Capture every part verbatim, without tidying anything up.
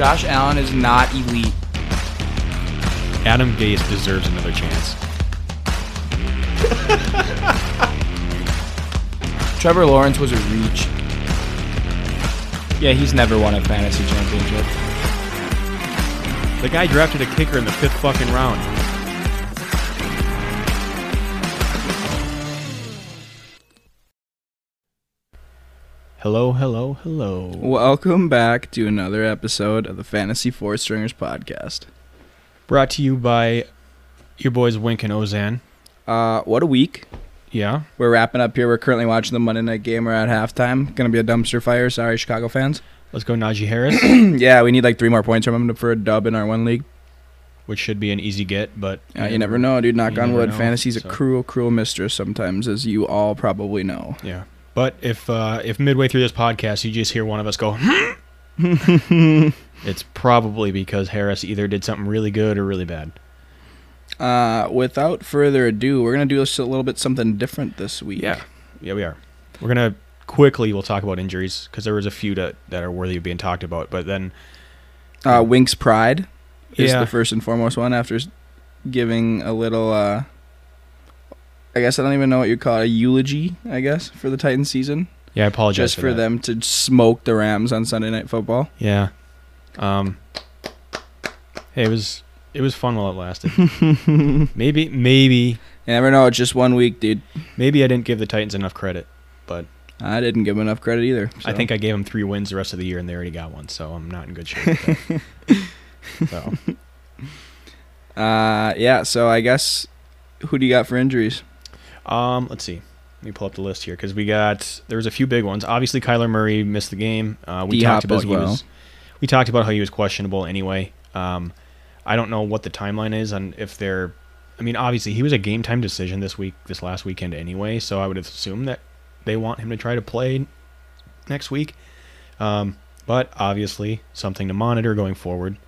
Josh Allen is not elite. Adam Gase deserves another chance. Trevor Lawrence was a reach. Yeah, he's never won a fantasy championship. The guy drafted a kicker in the fifth fucking round. Hello, hello, hello. Welcome back to another episode of the Fantasy Four Stringers Podcast. Brought to you by your boys Wink and Ozan. Uh, what a week. Yeah. We're wrapping up here. We're currently watching the Monday night game. We're at halftime. Going to be a dumpster fire. Sorry, Chicago fans. Let's go Najee Harris. Yeah, we need like three more points from him for a dub in our one league. Which should be an easy get, but... You, uh, you never know, dude. Knock on wood. Know, Fantasy's so. a cruel, cruel mistress sometimes, as you all probably know. Yeah. But if uh, if midway through this podcast you just hear one of us go, it's probably because Harris either did something really good or really bad. Uh, without further ado, we're going to do a little bit something different this week. Yeah, yeah, we are. We're going to quickly, we'll talk about injuries because there was a few that, that are worthy of being talked about. But then... Uh, Wink's Pride is yeah. the first and foremost one after giving a little... Uh, I guess I don't even know what you call it, a eulogy, I guess, for the Titans season. Yeah, I apologize Just for, for that. them to smoke the Rams on Sunday Night Football. Yeah. Um, hey, it was it was fun while it lasted. maybe, maybe. You never know. It's just one week, dude. Maybe I didn't give the Titans enough credit, but... I didn't give them enough credit either. So. I think I gave them three wins the rest of the year, and they already got one, so I'm not in good shape with that. so. Uh, yeah, so I guess, who do you got for injuries? Um, let's see. Let me pull up the list here because we got there was a few big ones. Obviously, Kyler Murray missed the game. Uh, we D-hop talked about as well. He was, we talked about how he was questionable anyway. Um, I don't know what the timeline is on if they're. I mean, obviously, he was a game time decision this week, this last weekend anyway. So I would assume that they want him to try to play next week. Um, but obviously, something to monitor going forward.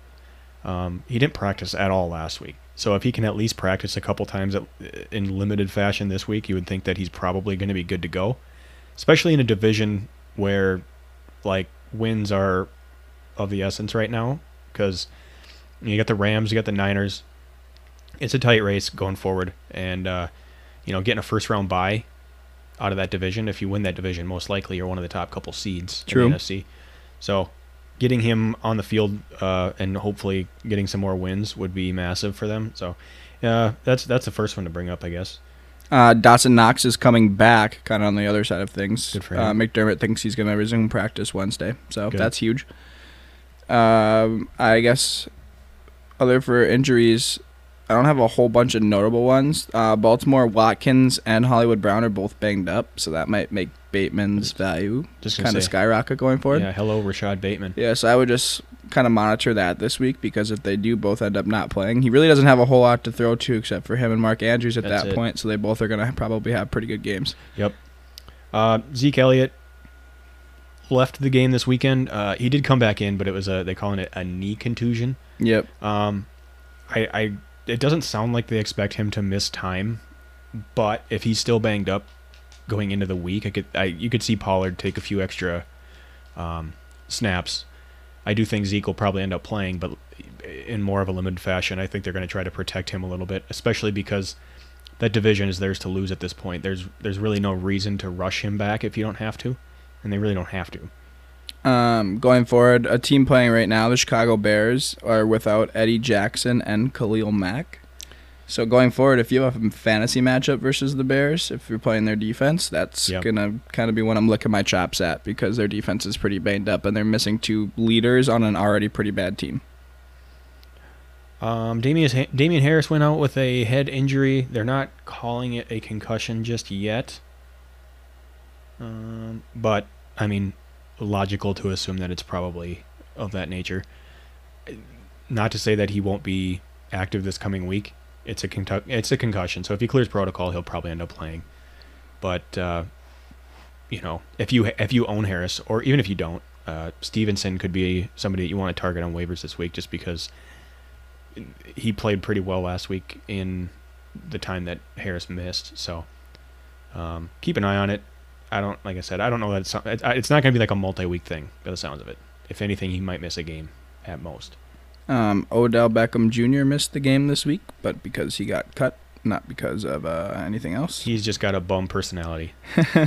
Um, he didn't practice at all last week. So if he can at least practice a couple times in limited fashion this week, you would think that he's probably going to be good to go, especially in a division where, like, wins are of the essence right now because you got the Rams, you got the Niners. It's a tight race going forward, and uh, you know, getting a first-round bye out of that division. If you win that division, most likely you're one of the top couple seeds True. in the N F C. So. Getting him on the field uh, and hopefully getting some more wins would be massive for them. So uh, that's that's the first one to bring up, I guess. Uh, Dawson Knox is coming back, kind of on the other side of things. Good for him. Uh, McDermott thinks he's going to resume practice Wednesday, so Good. that's huge. Um, I guess other for injuries, I don't have a whole bunch of notable ones. Uh, Baltimore, Watkins, and Hollywood Brown are both banged up, so that might make Bateman's value just kind of skyrocket going forward. Yeah, hello, Rashad Bateman. Yeah, so I would just kind of monitor that this week because if they do both end up not playing, he really doesn't have a whole lot to throw to except for him and Mark Andrews at That's that it. point, so they both are going to probably have pretty good games. Yep. Uh, Zeke Elliott left the game this weekend. Uh, he did come back in, but it was a, they calling it a knee contusion. Yep. Um, I, I It doesn't sound like they expect him to miss time, but if he's still banged up, going into the week, I could, I, you could see Pollard take a few extra um, snaps. I do think Zeke will probably end up playing, but in more of a limited fashion. I think they're going to try to protect him a little bit, especially because that division is theirs to lose at this point. There's there's really no reason to rush him back if you don't have to, and they really don't have to. Um, going forward, a team playing right now, the Chicago Bears, are without Eddie Jackson and Khalil Mack. So going forward, if you have a fantasy matchup versus the Bears, if you're playing their defense, that's yep. going to kind of be when I'm licking my chops at because their defense is pretty banged up and they're missing two leaders on an already pretty bad team. Um, Damian, Damian Harris went out with a head injury. They're not calling it a concussion just yet. Um, but, I mean, logical to assume that it's probably of that nature. Not to say that he won't be active this coming week. It's a con- it's a concussion, so if he clears protocol, he'll probably end up playing. But uh, you know, if you if you own Harris, or even if you don't, uh, Stevenson could be somebody that you want to target on waivers this week, just because he played pretty well last week in the time that Harris missed. So um, keep an eye on it. I don't like I said, I don't know that it's, it's not going to be like a multi-week thing by the sounds of it. If anything, he might miss a game. at most. Um, Odell Beckham Junior missed the game this week, but because he got cut, not because of uh, anything else. He's just got a bum personality.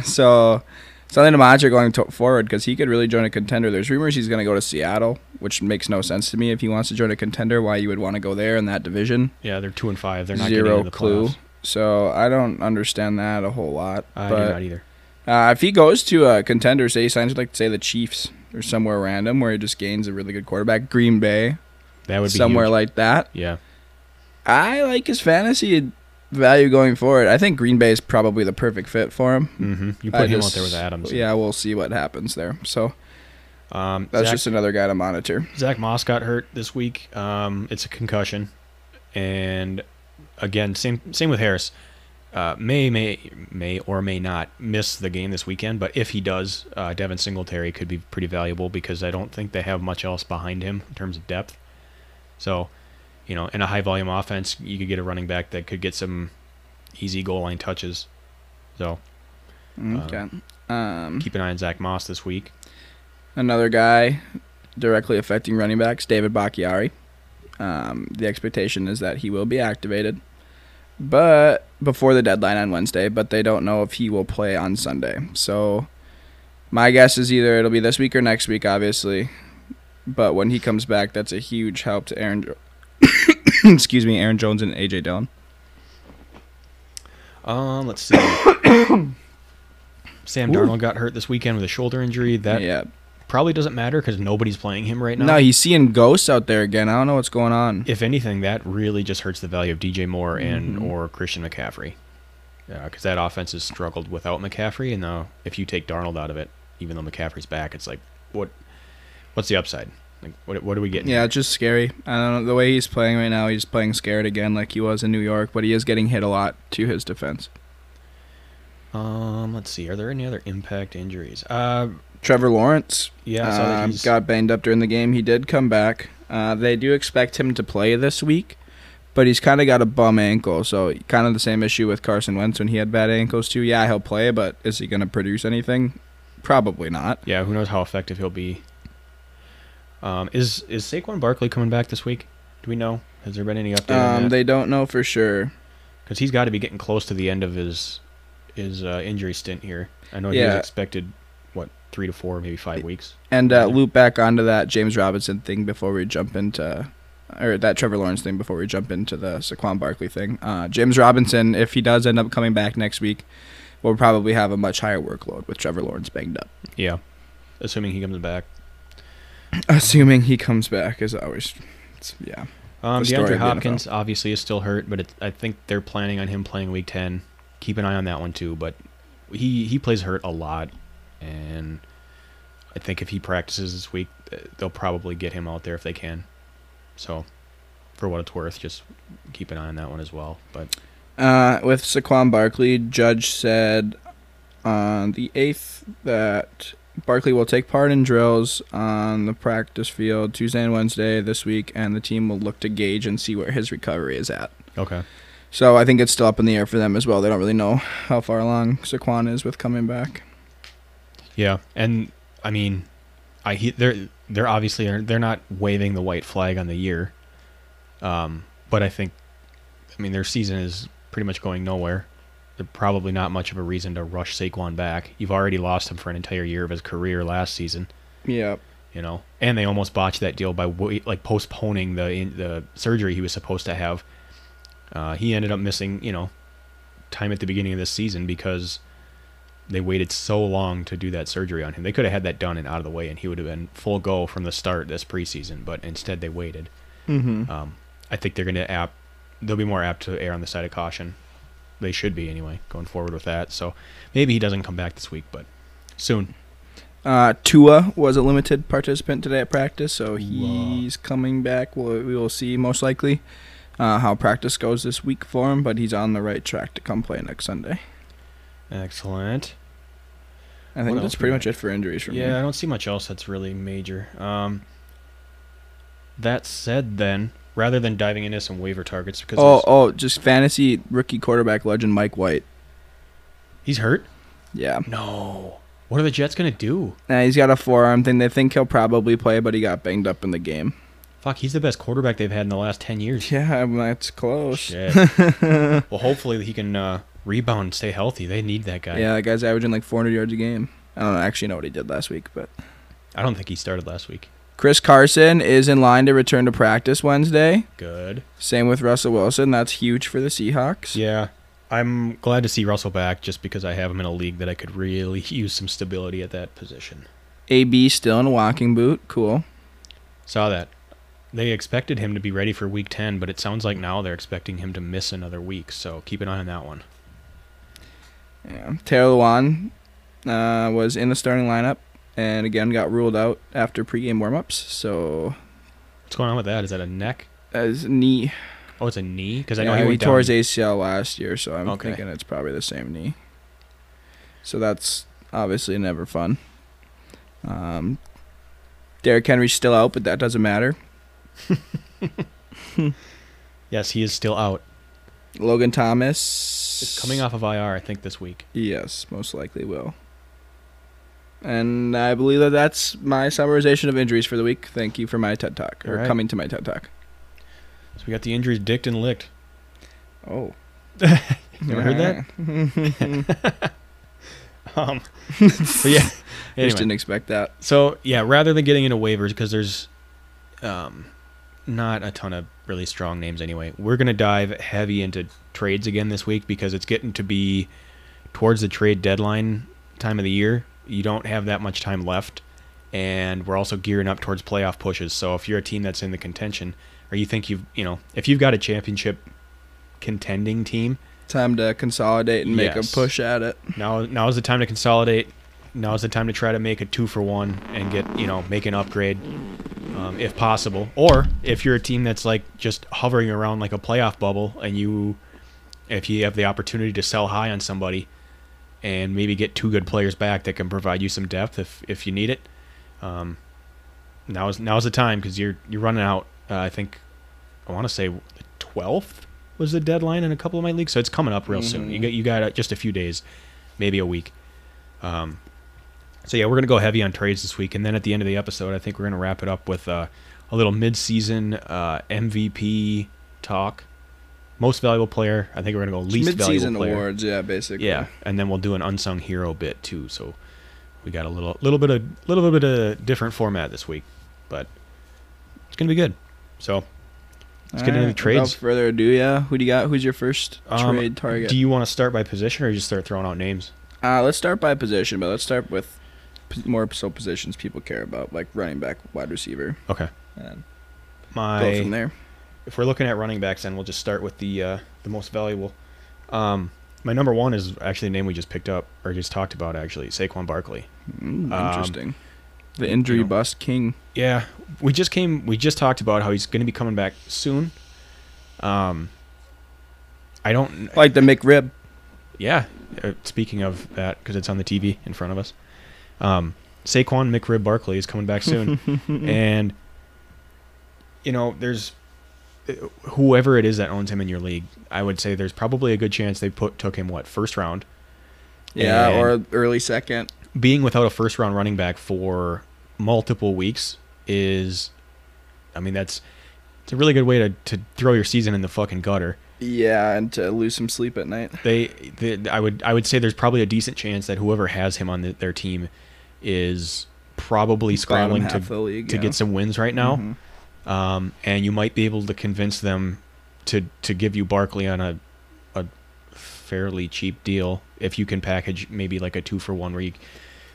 So, something to monitor going to forward, because he could really join a contender. There's rumors he's going to go to Seattle, which makes no sense to me. If he wants to join a contender, why you would want to go there in that division? Yeah, they're two and five. They're not Zero getting into the clue. Playoffs. So I don't understand that a whole lot. I but, do not either. Uh, if he goes to a contender, say he signs, like say the Chiefs or somewhere random where he just gains a really good quarterback, Green Bay. That would be somewhere huge. Like that. Yeah. I like his fantasy value going forward. I think Green Bay is probably the perfect fit for him. Mm-hmm. You put I him just, out there with Adams. Yeah, we'll see what happens there. So um, that's Zach, just another guy to monitor. Zach Moss got hurt this week. Um, it's a concussion. And again, same same with Harris. Uh, may may may or may not miss the game this weekend, but if he does, uh, Devin Singletary could be pretty valuable because I don't think they have much else behind him in terms of depth. So, you know, in a high-volume offense, you could get a running back that could get some easy goal-line touches. So, okay. uh, um, keep an eye on Zach Moss this week. Another guy directly affecting running backs, David Bakhtiari. Um, the expectation is that he will be activated but before the deadline on Wednesday, but they don't know if he will play on Sunday. So, my guess is either it'll be this week or next week, obviously. But when he comes back, that's a huge help to Aaron. Excuse me, Aaron Jones and A J. Dillon. Um, let's see. Sam Ooh. Darnold got hurt this weekend with a shoulder injury. That yeah. probably doesn't matter because nobody's playing him right now. No, he's seeing ghosts out there again. I don't know what's going on. If anything, that really just hurts the value of D J Moore and mm-hmm. or Christian McCaffrey, because yeah, that offense has struggled without McCaffrey. And now, if you take Darnold out of it, even though McCaffrey's back, it's like what. What's the upside? Like, what what are we getting? Yeah, it's just scary. I don't know. The way he's playing right now, he's playing scared again like he was in New York, but he is getting hit a lot to his defense. Um, let's see. Are there any other impact injuries? Uh, Trevor Lawrence yeah, so uh, got banged up during the game. He did come back. Uh, they do expect him to play this week, but he's kind of got a bum ankle, so kind of the same issue with Carson Wentz when he had bad ankles too. Yeah, he'll play, but is he going to produce anything? Probably not. Yeah, who knows how effective he'll be. Um, is is Saquon Barkley coming back this week? Do we know? Has there been any update um, on that? They don't know for sure. Because he's got to be getting close to the end of his his uh, injury stint here. I know yeah. he was expected, what, three to four, maybe five weeks. And uh, loop back onto that James Robinson thing before we jump into, or that Trevor Lawrence thing before we jump into the Saquon Barkley thing. Uh, James Robinson, if he does end up coming back next week, will probably have a much higher workload with Trevor Lawrence banged up. Yeah, assuming he comes back. Assuming he comes back, as always, it's, yeah. Um, DeAndre Hopkins obviously is still hurt, but it, I think they're planning on him playing week ten. Keep an eye on that one too, but he, he plays hurt a lot, and I think if he practices this week, they'll probably get him out there if they can. So, for what it's worth, just keep an eye on that one as well. But uh, with Saquon Barkley, Judge said on the eighth that Barkley will take part in drills on the practice field Tuesday and Wednesday this week, and the team will look to gauge and see where his recovery is at. Okay. So I think it's still up in the air for them as well. They don't really know how far along Saquon is with coming back. Yeah, and I mean, I they're they're obviously they're not waving the white flag on the year, um, but I think, I mean, their season is pretty much going nowhere. There's probably not much of a reason to rush Saquon back. You've already lost him for an entire year of his career last season. Yeah. You know, and they almost botched that deal by like postponing the in, the surgery he was supposed to have. Uh, he ended up missing, you know, time at the beginning of this season because they waited so long to do that surgery on him. They could have had that done and out of the way, and he would have been full go from the start this preseason. But instead, they waited. Mm-hmm. Um, I think they're going to app. They'll be more apt to err on the side of caution. They should be, anyway, going forward with that. So maybe he doesn't come back this week, but soon. Uh, Tua was a limited participant today at practice, so he's Whoa. coming back. We'll, we will see, most likely, uh, how practice goes this week for him, but he's on the right track to come play next Sunday. Excellent. I think what that's pretty much it for injuries for yeah, me. Yeah, I don't see much else that's really major. Um, that said, then, rather than diving into some waiver targets, because oh oh, just fantasy rookie quarterback legend Mike White. He's hurt? Yeah. No. What are the Jets gonna do? Nah, he's got a forearm thing. They think he'll probably play, but he got banged up in the game. Fuck, he's the best quarterback they've had in the last ten years. Yeah, that's close. Shit. Well, hopefully he can uh, rebound and stay healthy. They need that guy. Yeah, that guy's averaging like four hundred yards a game. I don't actually know what he did last week, but... I don't think he started last week. Chris Carson is in line to return to practice Wednesday. Good. Same with Russell Wilson. That's huge for the Seahawks. Yeah. I'm glad to see Russell back just because I have him in a league that I could really use some stability at that position. A B still in a walking boot. Cool. Saw that. They expected him to be ready for week ten, but it sounds like now they're expecting him to miss another week, so keep an eye on that one. Yeah. Taylor Lewan uh, was in the starting lineup and, again, got ruled out after pregame warm-ups, so... What's going on with that? Is that a neck? That's a knee. Oh, it's a knee? Because I know yeah, he, he tore his A C L last year, so I'm okay. thinking it's probably the same knee. So that's obviously never fun. Um, Derrick Henry's still out, but that doesn't matter. Yes, he is still out. Logan Thomas is coming off of I R, I think, this week. Yes, most likely will. And I believe that that's my summarization of injuries for the week. Thank you for my TED Talk, or right. coming to my TED Talk. So we got the injuries dicked and licked. Oh. You ever heard that? um, but yeah. Anyway. Just didn't expect that. So, yeah, rather than getting into waivers, because there's um, not a ton of really strong names anyway, we're going to dive heavy into trades again this week because it's getting to be towards the trade deadline time of the year. You don't have that much time left, and we're also gearing up towards playoff pushes. So if you're a team that's in the contention, or you think you've, you know, if you've got a championship contending team, time to consolidate and yes. make a push at it. Now, now is the time to consolidate. Now is the time to try to make a two for one and get, you know, make an upgrade, um, if possible. Or if you're a team that's like just hovering around like a playoff bubble, and you, if you have the opportunity to sell high on somebody. And maybe get two good players back that can provide you some depth if, if you need it. Um, now is now is the time because you're you're running out. Uh, I think I want to say the twelfth was the deadline in a couple of my leagues, so it's coming up real mm-hmm. soon. You got you got just a few days, maybe a week. Um, so yeah, we're gonna go heavy on trades this week, and then at the end of the episode, I think we're gonna wrap it up with uh, a little mid-season uh, M V P talk. Most valuable player. I think we're going to go least valuable player. Mid-season awards, yeah, basically. Yeah, and then we'll do an unsung hero bit too. So we got a little, little bit of, little bit of different format this week, but it's going to be good. So let's get into the trades. Without further ado, yeah. Who do you got? Who's your first um, trade target? Do you want to start by position or just start throwing out names? Uh, let's start by position, but let's start with more so positions people care about, like running back, wide receiver. Okay. And My go from there. If we're looking at running backs, then we'll just start with the uh, the most valuable. Um, my number one is actually a name we just picked up, or just talked about, actually, Saquon Barkley. Mm, interesting. Um, the injury you know, bust king. Yeah. We just came. We just talked about how he's going to be coming back soon. Um, I don't... Like the McRib. Yeah. Speaking of that, because it's on the T V in front of us. Um, Saquon McRib Barkley is coming back soon. And, you know, there's... whoever it is that owns him in your league, I would say there's probably a good chance they put took him, what, first round? Yeah, and or early second. Being without a first-round running back for multiple weeks is, I mean, that's it's a really good way to, to throw your season in the fucking gutter. Yeah, and to lose some sleep at night. They, they I would I would say there's probably a decent chance that whoever has him on the, their team is probably scrambling to, league, to yeah. get some wins right now. Mm-hmm. Um, and you might be able to convince them to, to give you Barkley on a a fairly cheap deal if you can package maybe like a two for one where you,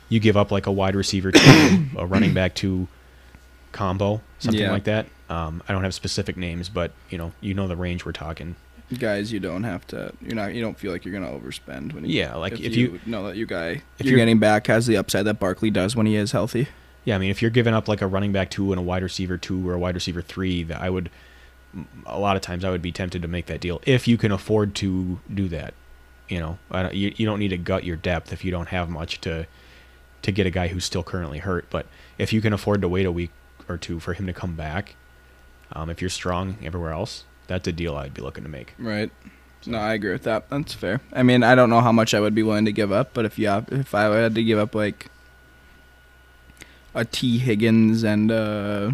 you give up like a wide receiver to a running back to combo, something yeah. like that. Um, I don't have specific names, but you know you know the range we're talking. Guys, you don't have to. You're not. You don't feel like you're gonna overspend when you. Yeah, like if, if you, you know that your guy if you're getting back has the upside that Barkley does when he is healthy. Yeah, I mean, if you're giving up like a running back two and a wide receiver two or a wide receiver three, that I would, a lot of times I would be tempted to make that deal if you can afford to do that. You know, I don't, you you don't need to gut your depth if you don't have much to, to get a guy who's still currently hurt. But if you can afford to wait a week or two for him to come back, um, if you're strong everywhere else, that's a deal I'd be looking to make. Right. So. No, I agree with that. That's fair. I mean, I don't know how much I would be willing to give up, but if you have, if I had to give up like. A T Higgins and uh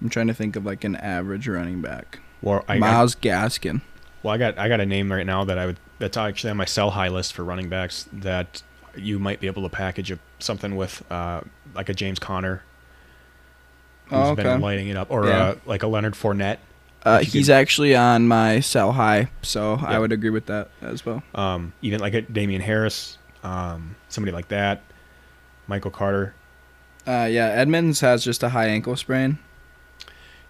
I'm trying to think of like an average running back. Well, I Miles got, Gaskin. Well, I got I got a name right now that I would that's actually on my sell high list for running backs that you might be able to package a, something with, uh, like a James Conner, who's oh, okay. been lighting it up, or yeah. uh, like a Leonard Fournette. Uh, he's could, actually on my sell high, so yeah. I would agree with that as well. Um, even like a Damian Harris, um, somebody like that, Michael Carter. Uh, yeah, Edmonds has just a high ankle sprain.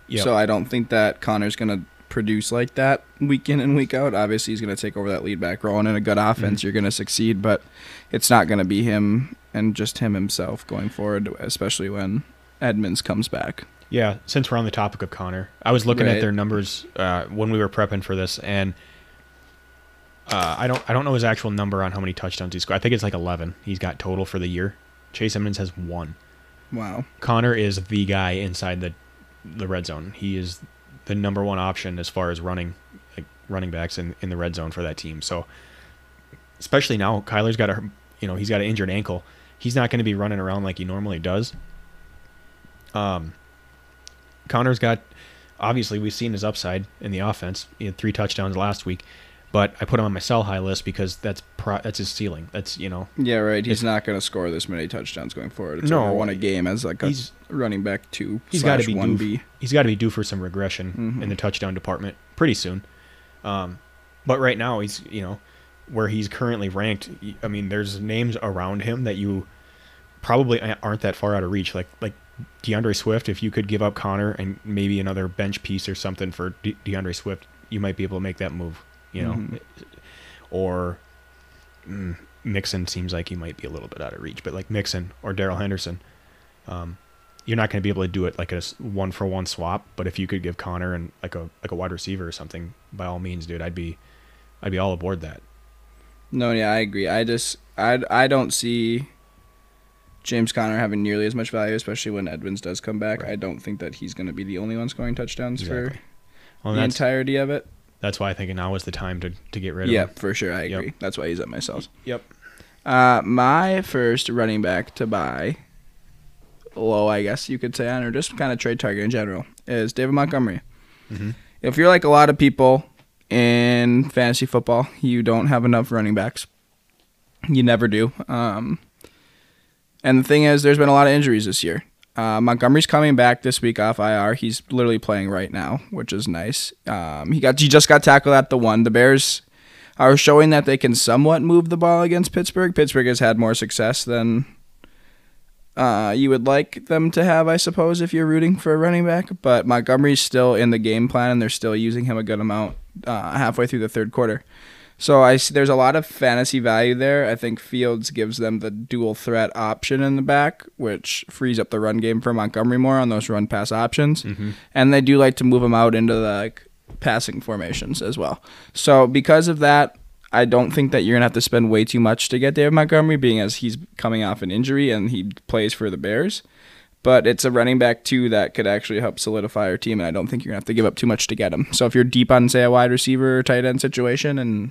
Yep. So I don't think that Connor's going to produce like that week in and week out. Obviously, he's going to take over that lead back role, and in a good offense, mm-hmm. you're going to succeed, but it's not going to be him and just him himself going forward, especially when Edmonds comes back. Yeah, since we're on the topic of Connor, I was looking right. at their numbers uh, when we were prepping for this, and uh, I don't I don't know his actual number on how many touchdowns he scored. I think it's like eleven he's got total for the year. Chase Edmonds has one. Wow. Connor is the guy inside the the red zone. He is the number one option as far as running like running backs in, in the red zone for that team. So especially now, Kyler's got a you know he's got an injured ankle. He's not going to be running around like he normally does. Um. Connor's got, obviously we've seen his upside in the offense. He had three touchdowns last week, but I put him on my sell high list because that's pro, that's his ceiling. That's, you know. Yeah, right. He's not going to score this many touchdowns going forward. It's no, one a game as like a running back two. He's got to be one B. He's got to be due for some regression mm-hmm. in the touchdown department pretty soon. Um, but right now he's, you know, where he's currently ranked. I mean, there's names around him that you probably aren't that far out of reach. Like like. DeAndre Swift, if you could give up Connor and maybe another bench piece or something for De- DeAndre Swift, you might be able to make that move, you know. Mm-hmm. Or mm, Mixon seems like he might be a little bit out of reach, but like Mixon or Darryl Henderson, um, you're not going to be able to do it like a one-for-one swap. But if you could give Connor and like a like a wide receiver or something, by all means, dude, I'd be I'd be all aboard that. No, yeah, I agree. I just I I don't see James Conner having nearly as much value, especially when Edmonds does come back. Right. I don't think that he's going to be the only one scoring touchdowns exactly. for well, the entirety of it. That's why I think now is the time to, to get rid of yeah, him. Yeah, for sure. I agree. Yep. That's why he's at my sales. Yep. Uh, my first running back to buy, low I guess you could say, on, or just kind of trade target in general, is David Montgomery. Mm-hmm. If you're like a lot of people in fantasy football, you don't have enough running backs. You never do. Um... And the thing is, there's been a lot of injuries this year. Uh, Montgomery's coming back this week off I R. He's literally playing right now, which is nice. Um, he got he just got tackled at the one. The Bears are showing that they can somewhat move the ball against Pittsburgh. Pittsburgh has had more success than uh, you would like them to have, I suppose, if you're rooting for a running back. But Montgomery's still in the game plan, and they're still using him a good amount uh, halfway through the third quarter. So I see there's a lot of fantasy value there. I think Fields gives them the dual threat option in the back, which frees up the run game for Montgomery more on those run pass options. Mm-hmm. And they do like to move him out into the like, passing formations as well. So because of that, I don't think that you're going to have to spend way too much to get David Montgomery, being as he's coming off an injury and he plays for the Bears. But it's a running back, too, that could actually help solidify your team, and I don't think you're going to have to give up too much to get him. So if you're deep on, say, a wide receiver or tight end situation, and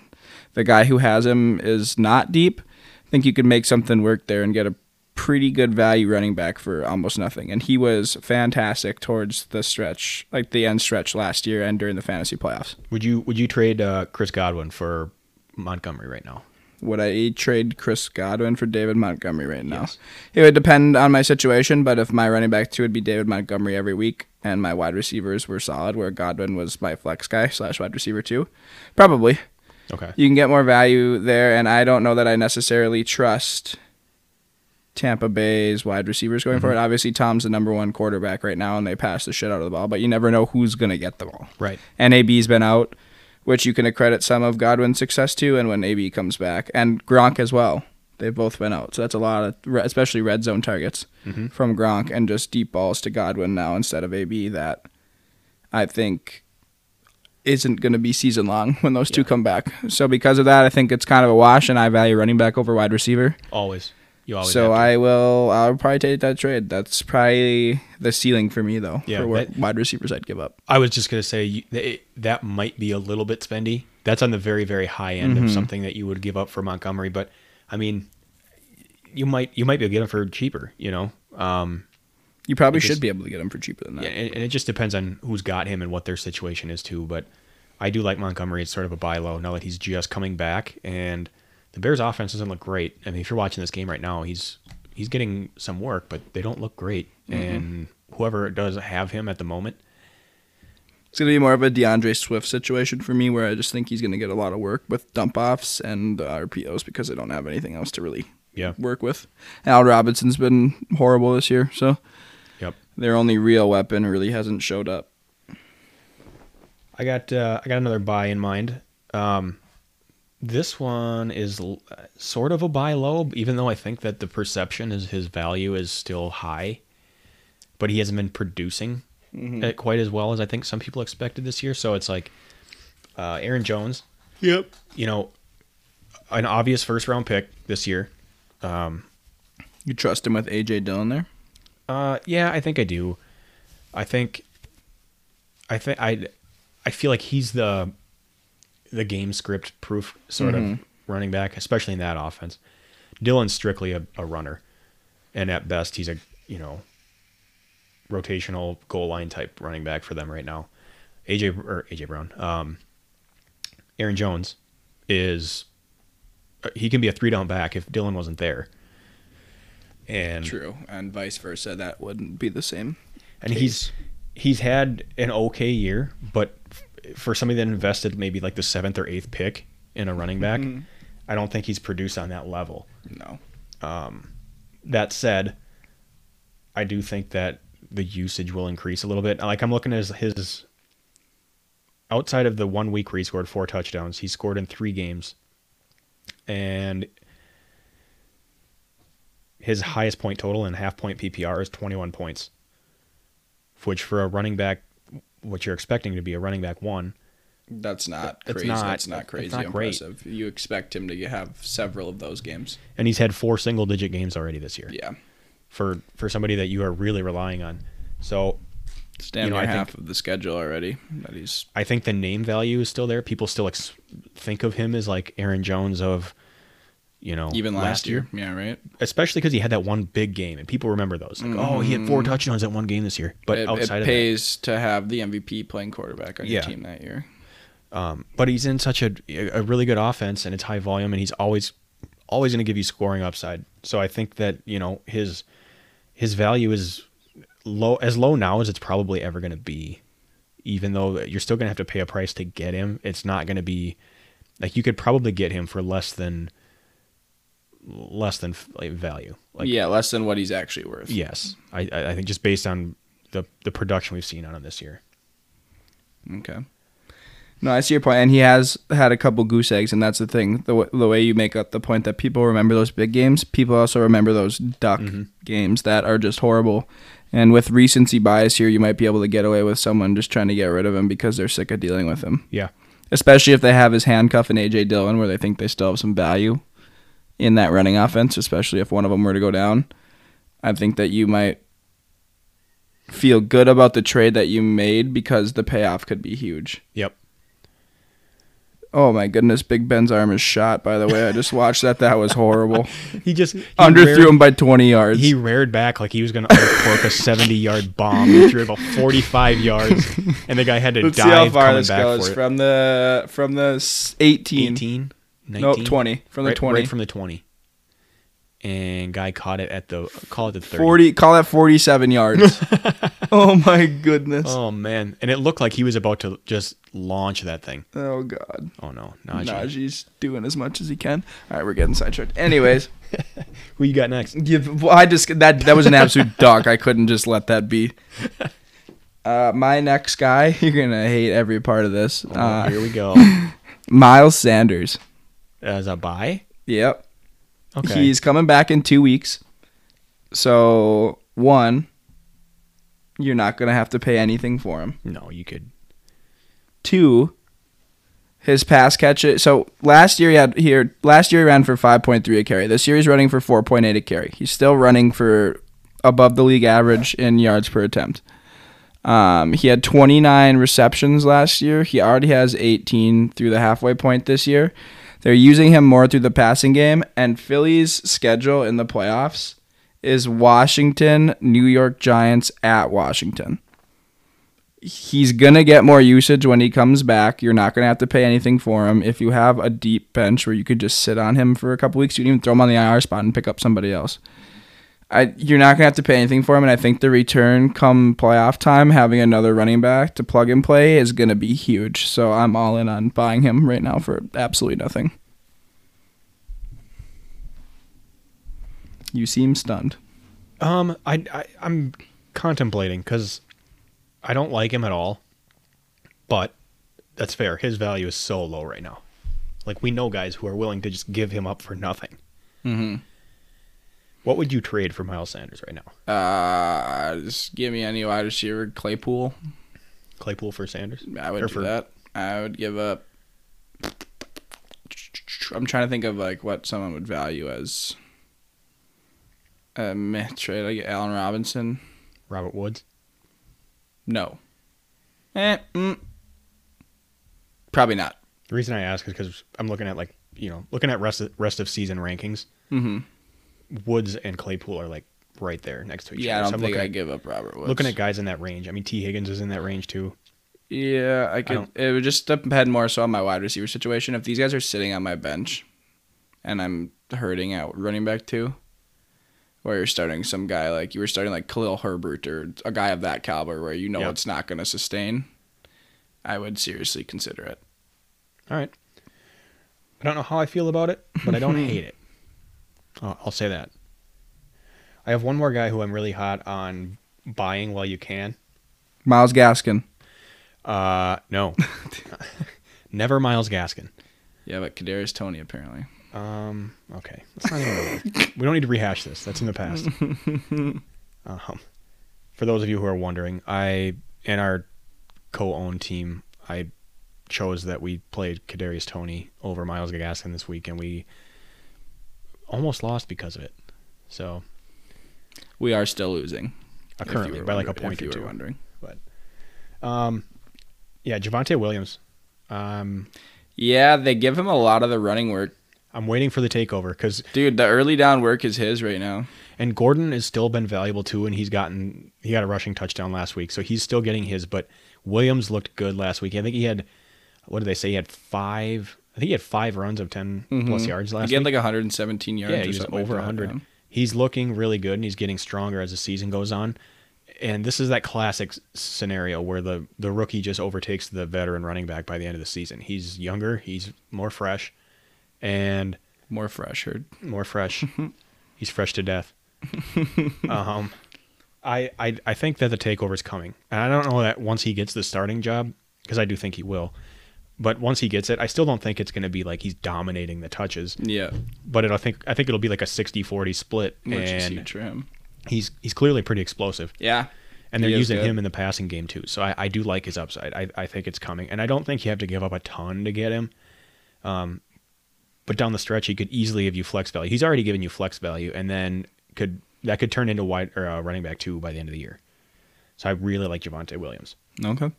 the guy who has him is not deep, I think you could make something work there and get a pretty good value running back for almost nothing. And he was fantastic towards the stretch, like the end stretch last year and during the fantasy playoffs. Would you would you trade uh, Chris Godwin for Montgomery right now? Would I trade Chris Godwin for David Montgomery right now? Yes. It would depend on my situation, but if my running back two would be David Montgomery every week and my wide receivers were solid, where Godwin was my flex guy slash wide receiver two, probably. Okay. You can get more value there, and I don't know that I necessarily trust Tampa Bay's wide receivers going mm-hmm. forward. Obviously, Tom's the number one quarterback right now, and they pass the shit out of the ball, but you never know who's going to get the ball. Right. And A B's been out, which you can accredit some of Godwin's success to, and when A B comes back, and Gronk as well. They've both been out, so that's a lot of, especially red zone targets mm-hmm. from Gronk, and just deep balls to Godwin now instead of A B that I think isn't going to be season long when those yeah. two come back. So because of that, I think it's kind of a wash, and I value running back over wide receiver. Always. You always so have to. I will I'll probably take that trade. That's probably the ceiling for me, though, yeah, for what that, wide receivers I'd give up. I was just going to say you, it, that might be a little bit spendy. That's on the very, very high end mm-hmm. of something that you would give up for Montgomery. But, I mean, you might you might be able to get him for cheaper, you know. Um, You probably should be able to get him for cheaper than that. Yeah, and, and it just depends on who's got him and what their situation is too. But I do like Montgomery. It's sort of a buy low now that he's just coming back, and the Bears' offense doesn't look great. I mean, if you're watching this game right now, he's he's getting some work, but they don't look great. Mm-hmm. And whoever does have him at the moment, it's going to be more of a DeAndre Swift situation for me, where I just think he's going to get a lot of work with dump-offs and uh, R P Os because they don't have anything else to really yeah. work with. Al Robinson's been horrible this year, so yep. their only real weapon really hasn't showed up. I got uh, I got another buy in mind. Um, this one is l- sort of a buy low, even though I think that the perception is his value is still high, but he hasn't been producing mm-hmm. quite as well as I think some people expected this year. So it's like uh, Aaron Jones. Yep. You know, an obvious first round pick this year. Um, you trust him with A J. Dillon there? Uh, yeah, I think I do. I think I think I. I feel like he's the the game script proof sort mm-hmm. of running back, especially in that offense. Dillon's strictly a, a runner, and at best he's a you know rotational goal line type running back for them right now. A J or A J Brown, um, Aaron Jones is he can be a three down back if Dillon wasn't there. And true, and vice versa, that wouldn't be the same. And case. he's. He's had an okay year, but for somebody that invested maybe like the seventh or eighth pick in a running back, mm-hmm. I don't think he's produced on that level. No. Um, that said, I do think that the usage will increase a little bit. Like I'm looking at his, his outside of the one week where he scored four touchdowns, he scored in three games, and his highest point total in half point P P R is twenty-one points. Which for a running back, what you're expecting to be a running back one, that's not crazy. Not, that's not crazy it's not impressive. Great. You expect him to have several of those games, and he's had four single-digit games already this year. Yeah, for for somebody that you are really relying on, so damn you know, near I half think, of the schedule already. That he's. I think the name value is still there. People still ex- think of him as like Aaron Jones of, you know, even last, last year. year. Yeah, right. Especially because he had that one big game, and people remember those. Like, mm-hmm. oh, he had four touchdowns at one game this year. But it, outside it of pays that, to have the M V P playing quarterback on yeah. your team that year. Um, but he's in such a a really good offense, and it's high volume, and he's always always going to give you scoring upside. So I think that you know his his value is low, as low now as it's probably ever going to be. Even though you're still going to have to pay a price to get him, it's not going to be like you could probably get him for less than. less than like, value. Like, yeah, less than what he's actually worth. Yes. I I think just based on the, the production we've seen on him this year. Okay. No, I see your point. And he has had a couple goose eggs, and that's the thing. The, w- the way you make up the point that people remember those big games, people also remember those duck mm-hmm. games that are just horrible. And with recency bias here, you might be able to get away with someone just trying to get rid of him because they're sick of dealing with him. Yeah. Especially if they have his handcuff and A J. Dillon where they think they still have some value in that running offense, especially if one of them were to go down. I think that you might feel good about the trade that you made because the payoff could be huge. Yep. Oh, my goodness. Big Ben's arm is shot, by the way. I just watched that. That was horrible. He just he underthrew reared, him by twenty yards. He reared back like he was going to cork a seventy-yard bomb. He threw about forty-five yards, and the guy had to Let's dive see how far coming this back goes for it. From the, from the eighteen. eighteen? nineteen? Nope, twenty from the right, twenty. Right from the twenty, and guy caught it at the call it the thirty. Forty, call that forty-seven yards. Oh my goodness. Oh man, and it looked like he was about to just launch that thing. Oh god. Oh no, Najee. Najee's doing as much as he can. All right, we're getting sidetracked. Anyways, who you got next? Yeah, well, I just that that was an absolute duck. I couldn't just let that be. Uh, my next guy, you're gonna hate every part of this. Oh, uh, here we go. Miles Sanders. As a buy? Yep. Okay. He's coming back in two weeks. So, one, you're not going to have to pay anything for him. No, you could. Two, his pass catch. So, last year he had here. Last year he ran for five point three a carry. This year he's running for four point eight a carry. He's still running for above the league average in yards per attempt. Um, he had twenty-nine receptions last year. He already has eighteen through the halfway point this year. They're using him more through the passing game, and Philly's schedule in the playoffs is Washington, New York Giants at Washington. He's going to get more usage when he comes back. You're not going to have to pay anything for him. If you have a deep bench where you could just sit on him for a couple weeks, you can even throw him on the I R spot and pick up somebody else. I, you're not going to have to pay anything for him, and I think the return come playoff time, having another running back to plug and play is going to be huge. So I'm all in on buying him right now for absolutely nothing. You seem stunned. Um, I, I I'm contemplating because I don't like him at all, but that's fair. His value is so low right now. Like, we know guys who are willing to just give him up for nothing. Mm-hmm. What would you trade for Miles Sanders right now? Uh, just give me any wide receiver. Claypool. Claypool for Sanders? I would or do for... that. I would give up. I'm trying to think of like what someone would value as a meh trade. I get Allen Robinson. Robert Woods? No. Eh, mm. Probably not. The reason I ask is because I'm looking at like, you know, looking at rest of, rest of season rankings. Mm-hmm. Woods and Claypool are like right there next to each yeah, other. Yeah, I don't so think I give up Robert Woods. Looking at guys in that range. I mean, T. Higgins is in that range too. Yeah, I could. I it would just step ahead more so on my wide receiver situation. If these guys are sitting on my bench and I'm hurting out running back too, where you're starting some guy like you were starting like Khalil Herbert or a guy of that caliber where you know yep. it's not going to sustain, I would seriously consider it. All right. I don't know how I feel about it, but I don't hate it. Oh, I'll say that. I have one more guy who I'm really hot on buying while you can. Myles Gaskin. Uh, no. Never Myles Gaskin. Yeah, but Kadarius Toney apparently. Um. Okay. That's not even we don't need to rehash this. That's in the past. um, for those of you who are wondering, I in our co-owned team, I chose that we played Kadarius Toney over Myles Gaskin this week, and we almost lost because of it. So we are still losing uh, currently by like a point or two. If you were wondering, but um, yeah, Javonte Williams. Um, yeah, they give him a lot of the running work. I'm waiting for the takeover because... Dude, the early down work is his right now. And Gordon has still been valuable too, and he's gotten... He got a rushing touchdown last week, so he's still getting his, but Williams looked good last week. I think he had... What did they say? He had five... I think he had five runs of ten mm-hmm. plus yards last week. He had week. like one hundred seventeen yards. Yeah, he was over one hundred. Down. He's looking really good, and he's getting stronger as the season goes on. And this is that classic scenario where the, the rookie just overtakes the veteran running back by the end of the season. He's younger. He's more fresh. And more fresh, heard. More fresh. He's fresh to death. um, I, I I think that the takeover is coming, and I don't know that once he gets the starting job, because I do think he will. But once he gets it, I still don't think it's going to be like he's dominating the touches. Yeah. But it, I think I think it'll be like a sixty forty split, which is huge for him. He's he's clearly pretty explosive. Yeah. And they're using good. him in the passing game too, so I, I do like his upside. I I think it's coming, and I don't think you have to give up a ton to get him. Um. But down the stretch, he could easily give you flex value. He's already given you flex value, and then could that could turn into wide or uh, running back two by the end of the year. So I really like Javonte Williams. Okay.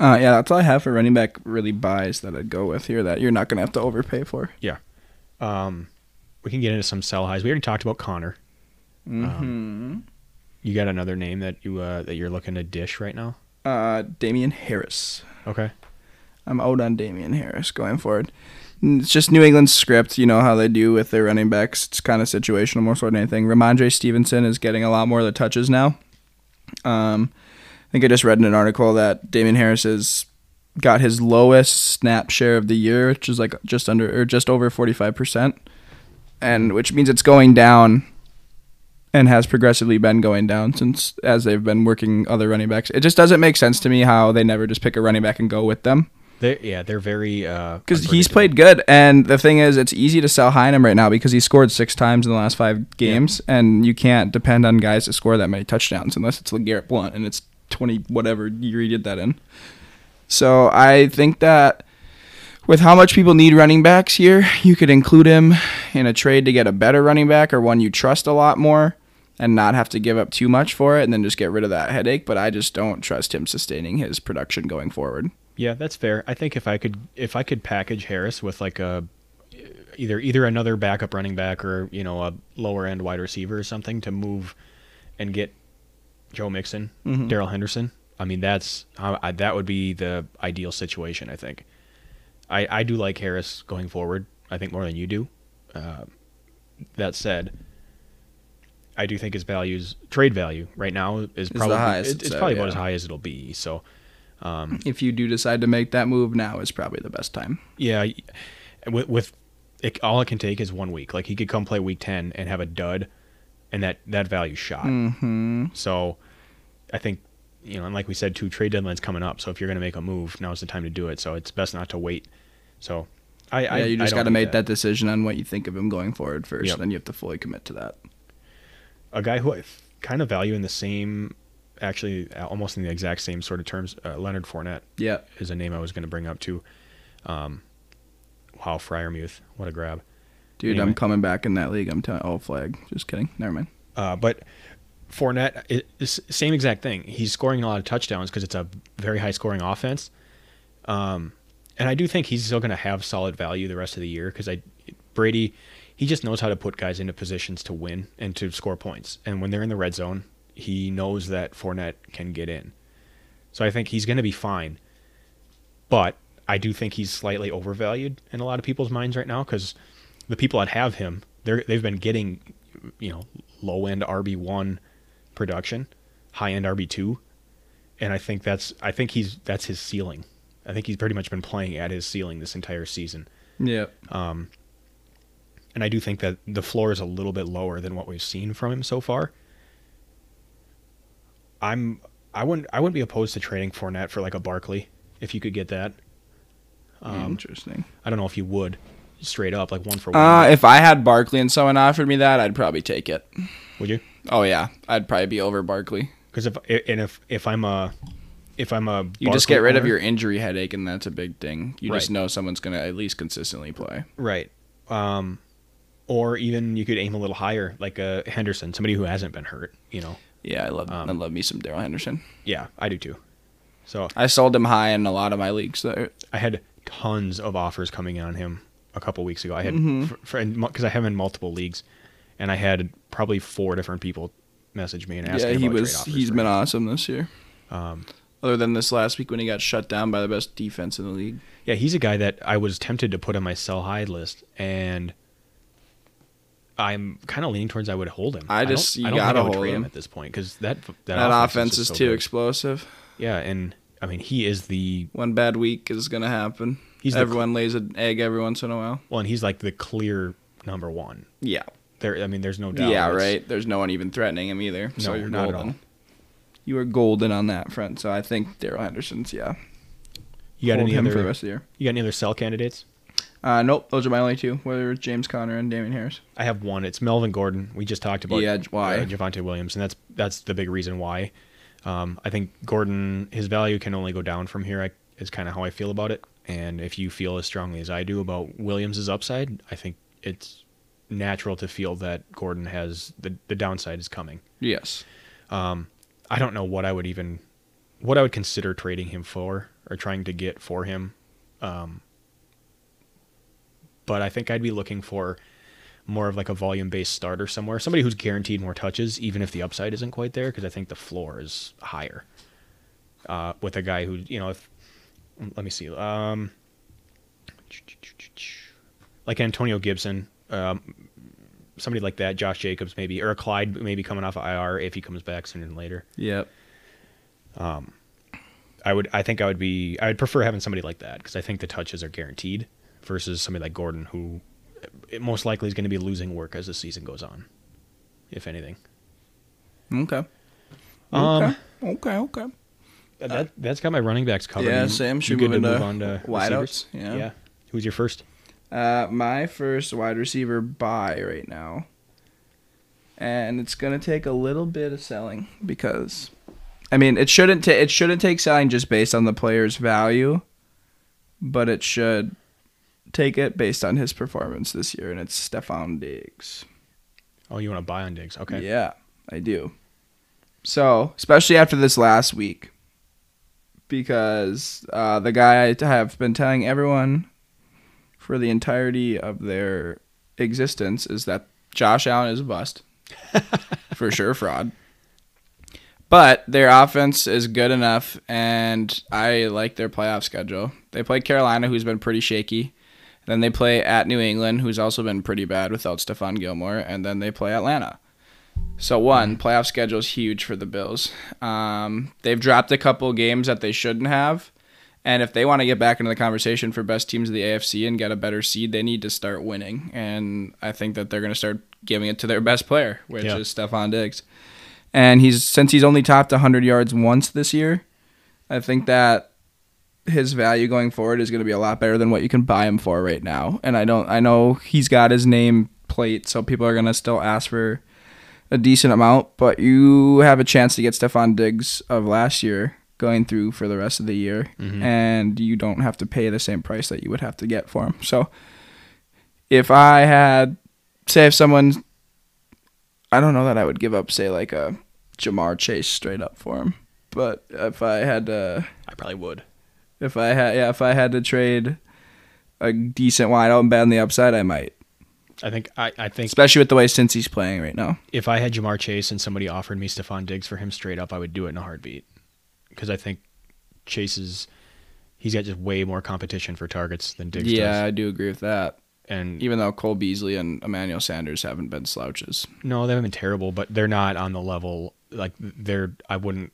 Uh, yeah, that's all I have for running back really buys that I'd go with here that you're not going to have to overpay for. Yeah. Um, we can get into some sell highs. We already talked about Connor. Mm-hmm. Um, you got another name that you uh, that you're looking to dish right now? Uh, Damian Harris. Okay. I'm out on Damian Harris going forward. It's just New England's script, you know how they do with their running backs. It's kind of situational more so than anything. Ramondre Stevenson is getting a lot more of the touches now. Um, I think I just read in an article that Damian Harris has got his lowest snap share of the year, which is like just under or just over forty-five percent, and which means it's going down and has progressively been going down since as they've been working other running backs. It just doesn't make sense to me how they never just pick a running back and go with them. They're, yeah, they're very... Because uh, he's played good, and the thing is, it's easy to sell high on him right now because he scored six times in the last five games, yeah. and you can't depend on guys to score that many touchdowns unless it's LeGarrette Blount, and it's twenty-whatever year he did that in. So I think that with how much people need running backs here, you could include him in a trade to get a better running back or one you trust a lot more and not have to give up too much for it and then just get rid of that headache, but I just don't trust him sustaining his production going forward. Yeah, that's fair. I think if I could if I could package Harris with like a either either another backup running back or, you know, a lower end wide receiver or something to move and get Joe Mixon, mm-hmm. Darryl Henderson. I mean, that's I, that would be the ideal situation, I think. I, I do like Harris going forward, I think, more than you do. Uh, that said, I do think his values, trade value right now is probably highest, it, it's so, probably yeah. about as high as it'll be. So, um, if you do decide to make that move, now is probably the best time. Yeah, with, with it, all it can take is one week. Like, he could come play week ten and have a dud, and that that value shot. Mm-hmm. So, I think. You know, and like we said, two trade deadlines coming up. So if you're going to make a move, now's the time to do it. So it's best not to wait. So I, yeah, I, you just got to make that. that decision on what you think of him going forward first. Yep. Then you have to fully commit to that. A guy who I kind of value in the same, actually almost in the exact same sort of terms, uh, Leonard Fournette. Yeah, is a name I was going to bring up too. Um, wow, Freiermuth, what a grab, dude! Anyway. I'm coming back in that league. I'm telling. Oh, flag. Just kidding. Never mind. Uh, but. Fournette, it's the same exact thing. He's scoring a lot of touchdowns because it's a very high-scoring offense. Um, and I do think he's still going to have solid value the rest of the year because I, Brady, he just knows how to put guys into positions to win and to score points. And when they're in the red zone, he knows that Fournette can get in. So I think he's going to be fine. But I do think he's slightly overvalued in a lot of people's minds right now because the people that have him, they're, they've been getting, you know, low-end R B one production, high-end R B two, and I think that's I think he's that's his ceiling. I think he's pretty much been playing at his ceiling this entire season. Yeah. Um. And I do think that the floor is a little bit lower than what we've seen from him so far. I'm I wouldn't I wouldn't be opposed to trading Fournette for like a Barkley if you could get that. Um, Interesting. I don't know if you would straight up like one for one. Uh, if I had Barkley and someone offered me that, I'd probably take it. Would you? Oh yeah, I'd probably be over Barkley. Because if and if if I'm a if I'm a Barkley you just get rid owner, of your injury headache, and that's a big thing. You right. just know someone's gonna at least consistently play. Right. Um, or even you could aim a little higher, like a Henderson, somebody who hasn't been hurt. You know. Yeah, I love um, I love me some Darryl Henderson. Yeah, I do too. So I sold him high in a lot of my leagues. Though. I had tons of offers coming in on him a couple weeks ago. I had mm-hmm. because I have him in multiple leagues. And I had probably four different people message me and ask yeah, me about trade offers. Yeah, he was, he's been awesome this year. Um, Other than this last week when he got shut down by the best defense in the league. Yeah, he's a guy that I was tempted to put on my sell high list, and I'm kind of leaning towards I would hold him. I just, I don't, you got to hold trade him. him at this point because that, that, that offense, offense is so too good. explosive. Yeah, and I mean, he is the. One bad week is going to happen. He's everyone the, lays an egg every once in a while. Well, and he's like the clear number one. Yeah. There, I mean, there's no doubt. Yeah, right. There's no one even threatening him either. No, so you're not golden. At all. You are golden on that front. So I think Darryl Henderson's, yeah. You got Hold any other for the rest of the year? You got any other sell candidates? Uh, nope. Those are my only two. Whether it's James Conner and Damian Harris. I have one. It's Melvin Gordon. We just talked about. Yeah, why? Uh, Javonte Williams, and that's that's the big reason why. Um, I think Gordon, his value can only go down from here. I, is kind of how I feel about it. And if you feel as strongly as I do about Williams' upside, I think it's. Natural to feel that Gordon has the the downside is coming. Yes, um, I don't know what I would even what I would consider trading him for or trying to get for him, um, but I think I'd be looking for more of like a volume based starter somewhere, somebody who's guaranteed more touches, even if the upside isn't quite there, because I think the floor is higher. Uh, with a guy who you know, if, let me see, um, like Antonio Gibson. Um, somebody like that, Josh Jacobs maybe, or a Clyde maybe coming off of I R if he comes back sooner than later. Yep. Um, I would. I think I would be. I would prefer having somebody like that because I think the touches are guaranteed versus somebody like Gordon, who it most likely is going to be losing work as the season goes on, if anything. Okay. Um, okay. Okay. Okay. That uh, that's got my running backs covered. Yeah, Sam. Should we move on to wideouts? Yeah. Yeah. Who's your first? Uh, my first wide receiver buy right now, and it's gonna take a little bit of selling because, I mean, it shouldn't take it shouldn't take selling just based on the player's value, but it should take it based on his performance this year, and it's Stefon Diggs. Oh, you want to buy on Diggs? Okay. Yeah, I do. So especially after this last week, because uh, the guy I have been telling everyone. for the entirety of their existence is that Josh Allen is a bust. For sure, fraud. But their offense is good enough, and I like their playoff schedule. They play Carolina, who's been pretty shaky. Then they play at New England, who's also been pretty bad without Stephon Gilmore. And then they play Atlanta. So, one, playoff schedule is huge for the Bills. Um, they've dropped a couple games that they shouldn't have. And if they want to get back into the conversation for best teams of the A F C and get a better seed, they need to start winning. And I think that they're going to start giving it to their best player, which yeah. is Stefon Diggs. And he's since he's only topped one hundred yards once this year, I think that his value going forward is going to be a lot better than what you can buy him for right now. And I don't, I know he's got his name plate, so people are going to still ask for a decent amount, but you have a chance to get Stefon Diggs of last year going through for the rest of the year, mm-hmm. and you don't have to pay the same price that you would have to get for him. So if I had, say if someone, I don't know that I would give up, say like a Jamar Chase straight up for him, but if I had to, I probably would. If I had, yeah, if I had to trade a decent wideout and bet on the upside, I might. I think, I, I think, especially with the way Cincy's playing right now. If I had Jamar Chase and somebody offered me Stephon Diggs for him straight up, I would do it in a heartbeat because I think Chase is, he's got just way more competition for targets than Diggs yeah, does. Yeah, I do agree with that. And even though Cole Beasley and Emmanuel Sanders haven't been slouches, no, they haven't been terrible, but they're not on the level like they're. I wouldn't.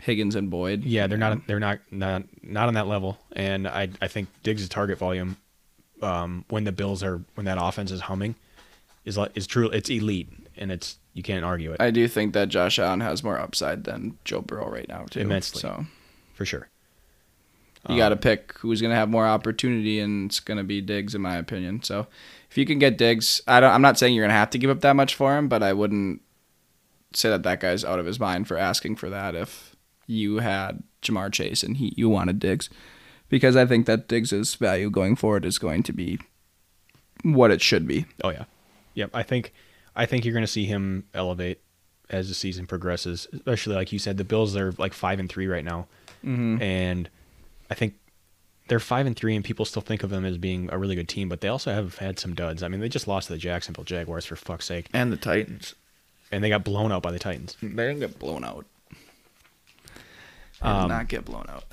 Higgins and Boyd. Yeah, they're not they're not not, not on that level, and I, I think Diggs' target volume um, when the Bills are when that offense is humming is is true it's elite, and it's you can't argue it. I do think that Josh Allen has more upside than Joe Burrow right now too. Immensely. So for sure. You um, got to pick who's going to have more opportunity, and it's going to be Diggs in my opinion. So if you can get Diggs, I don't I'm not saying you're going to have to give up that much for him, but I wouldn't say that that guy's out of his mind for asking for that if you had Jamar Chase and he, you wanted Diggs, because I think that Diggs' value going forward is going to be what it should be. Oh yeah. Yep. I think, I think you're going to see him elevate as the season progresses, especially like you said, the Bills are like five and three right now. Mm-hmm. And I think they're five and three and people still think of them as being a really good team, but they also have had some duds. I mean, they just lost to the Jacksonville Jaguars for fuck's sake. And the Titans. And they got blown out by the Titans. They didn't get blown out. I did um, not get blown out.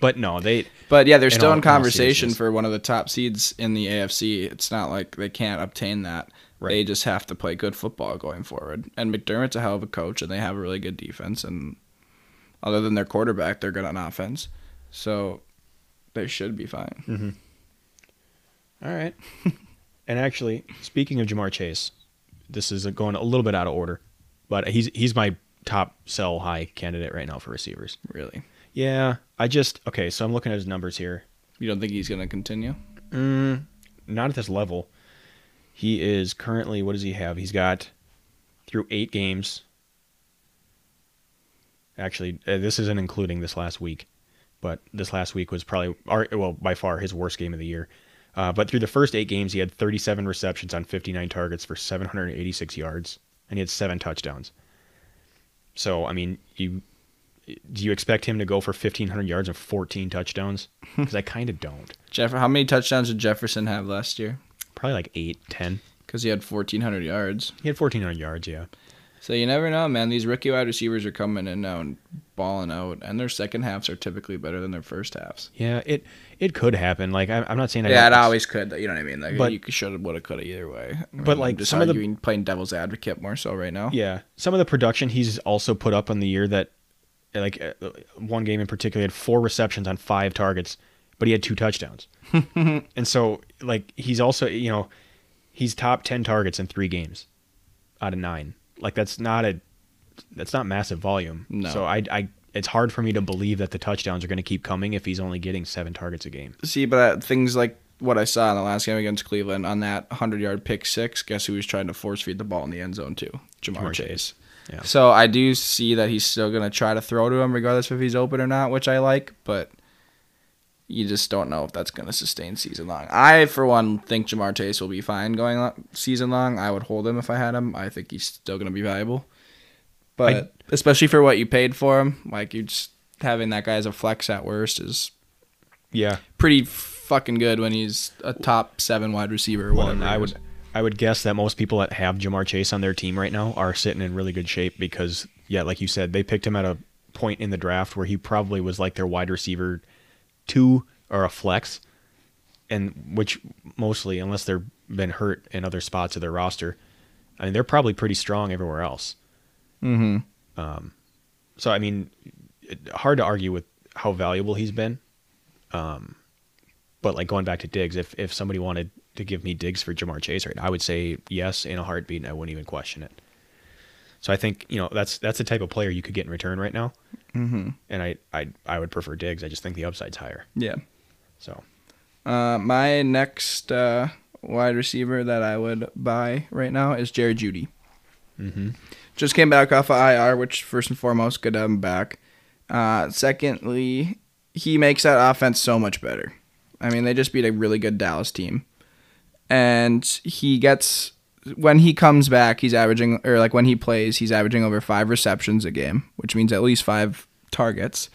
But no, they... But yeah, they're still in conversation for one of the top seeds in the A F C. It's not like they can't obtain that. Right. They just have to play good football going forward. And McDermott's a hell of a coach, and they have a really good defense. And other than their quarterback, they're good on offense. So they should be fine. Mm-hmm. All right. And actually, speaking of Jamar Chase, this is going a little bit out of order, but he's he's my... top sell high candidate right now for receivers. Really? Yeah. I just, okay, so I'm looking at his numbers here. You don't think he's going to continue? Mm, not at this level. He is currently, what does he have? He's got, through eight games, actually, uh, this isn't including this last week, but this last week was probably, our, well, by far his worst game of the year. Uh, but through the first eight games, he had thirty-seven receptions on fifty-nine targets for seven hundred eighty-six yards, and he had seven touchdowns. So, I mean, you do you expect him to go for fifteen hundred yards and fourteen touchdowns? Because I kind of don't. Jeff, how many touchdowns did Jefferson have last year? Probably like eight, ten. Because he had fourteen hundred yards. He had fourteen hundred yards, yeah. So you never know, man. These rookie wide receivers are coming in now and balling out, and their second halves are typically better than their first halves. Yeah, it it could happen. Like I'm, I'm not saying. I yeah, it always could. You know what I mean? Like but, you should, would have, could have either way. I mean, but like I'm just some of the playing devil's advocate more so right now. Yeah, some of the production he's also put up on the year that, like one game in particular, he had four receptions on five targets, but he had two touchdowns. And so like he's also you know, he's top ten targets in three games, out of nine. Like that's not a, that's not massive volume. No. So I, I, it's hard for me to believe that the touchdowns are going to keep coming if he's only getting seven targets a game. See, but uh, things like what I saw in the last game against Cleveland on that hundred-yard pick six, guess who was trying to force feed the ball in the end zone too? Jamar, Jamar Chase. Chase. Yeah. So I do see that he's still going to try to throw to him regardless if he's open or not, which I like. But you just don't know if that's going to sustain season long. I, for one, think Jamar Chase will be fine going long, season long. I would hold him if I had him. I think he's still going to be valuable. But I, especially for what you paid for him, like you just having that guy as a flex at worst is yeah, pretty fucking good when he's a top seven wide receiver. Or well, whatever I would, I would guess that most people that have Jamar Chase on their team right now are sitting in really good shape because, yeah, like you said, they picked him at a point in the draft where he probably was like their wide receiver two or a flex, and which mostly, unless they've been hurt in other spots of their roster, I mean, they're probably pretty strong everywhere else. Mm-hmm. Um, so, I mean, it, hard to argue with how valuable he's been. Um, but like going back to Diggs, if, if somebody wanted to give me Diggs for Jamar Chase, right, I would say yes in a heartbeat, and I wouldn't even question it. So I think, you know, that's, that's the type of player you could get in return right now. Mm-hmm. And I, I, I would prefer Diggs. I just think the upside's higher. Yeah. So, uh, my next, uh, wide receiver that I would buy right now is Jerry Jeudy. Mm-hmm. Just came back off of I R, which first and foremost, good to have him back. Uh, secondly, he makes that offense so much better. I mean, they just beat a really good Dallas team. And he gets, when he comes back, he's averaging, or like when he plays, he's averaging over five receptions a game, which means at least five targets.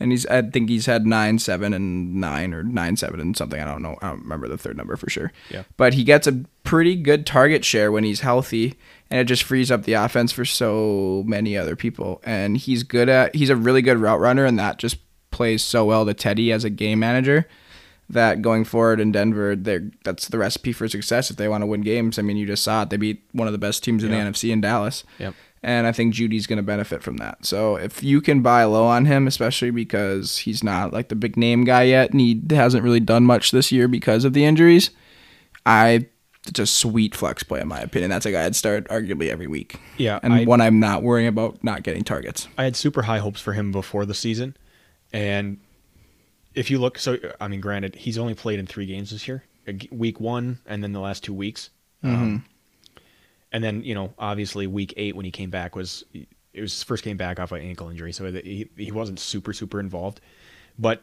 And he's, I think he's had nine, seven, and nine, or nine, seven, and something. I don't know. I don't remember the third number for sure. Yeah. But he gets a pretty good target share when he's healthy, and it just frees up the offense for so many other people. And he's good at, he's a really good route runner, and that just plays so well to Teddy as a game manager that going forward in Denver, they're, that's the recipe for success if they want to win games. I mean, you just saw it. They beat one of the best teams in yeah. the N F C in Dallas. Yep. And I think Judy's going to benefit from that. So if you can buy low on him, especially because he's not like the big name guy yet, and he hasn't really done much this year because of the injuries, I it's a sweet flex play in my opinion. That's a guy I'd start arguably every week. Yeah, and I, one I'm not worrying about not getting targets. I had super high hopes for him before the season, and if you look, so I mean, granted, he's only played in three games this year: week one and then the last two weeks. Mm-hmm. Um, And then, you know, obviously week eight when he came back was, it was his first game back off an ankle injury. So he, he wasn't super, super involved. But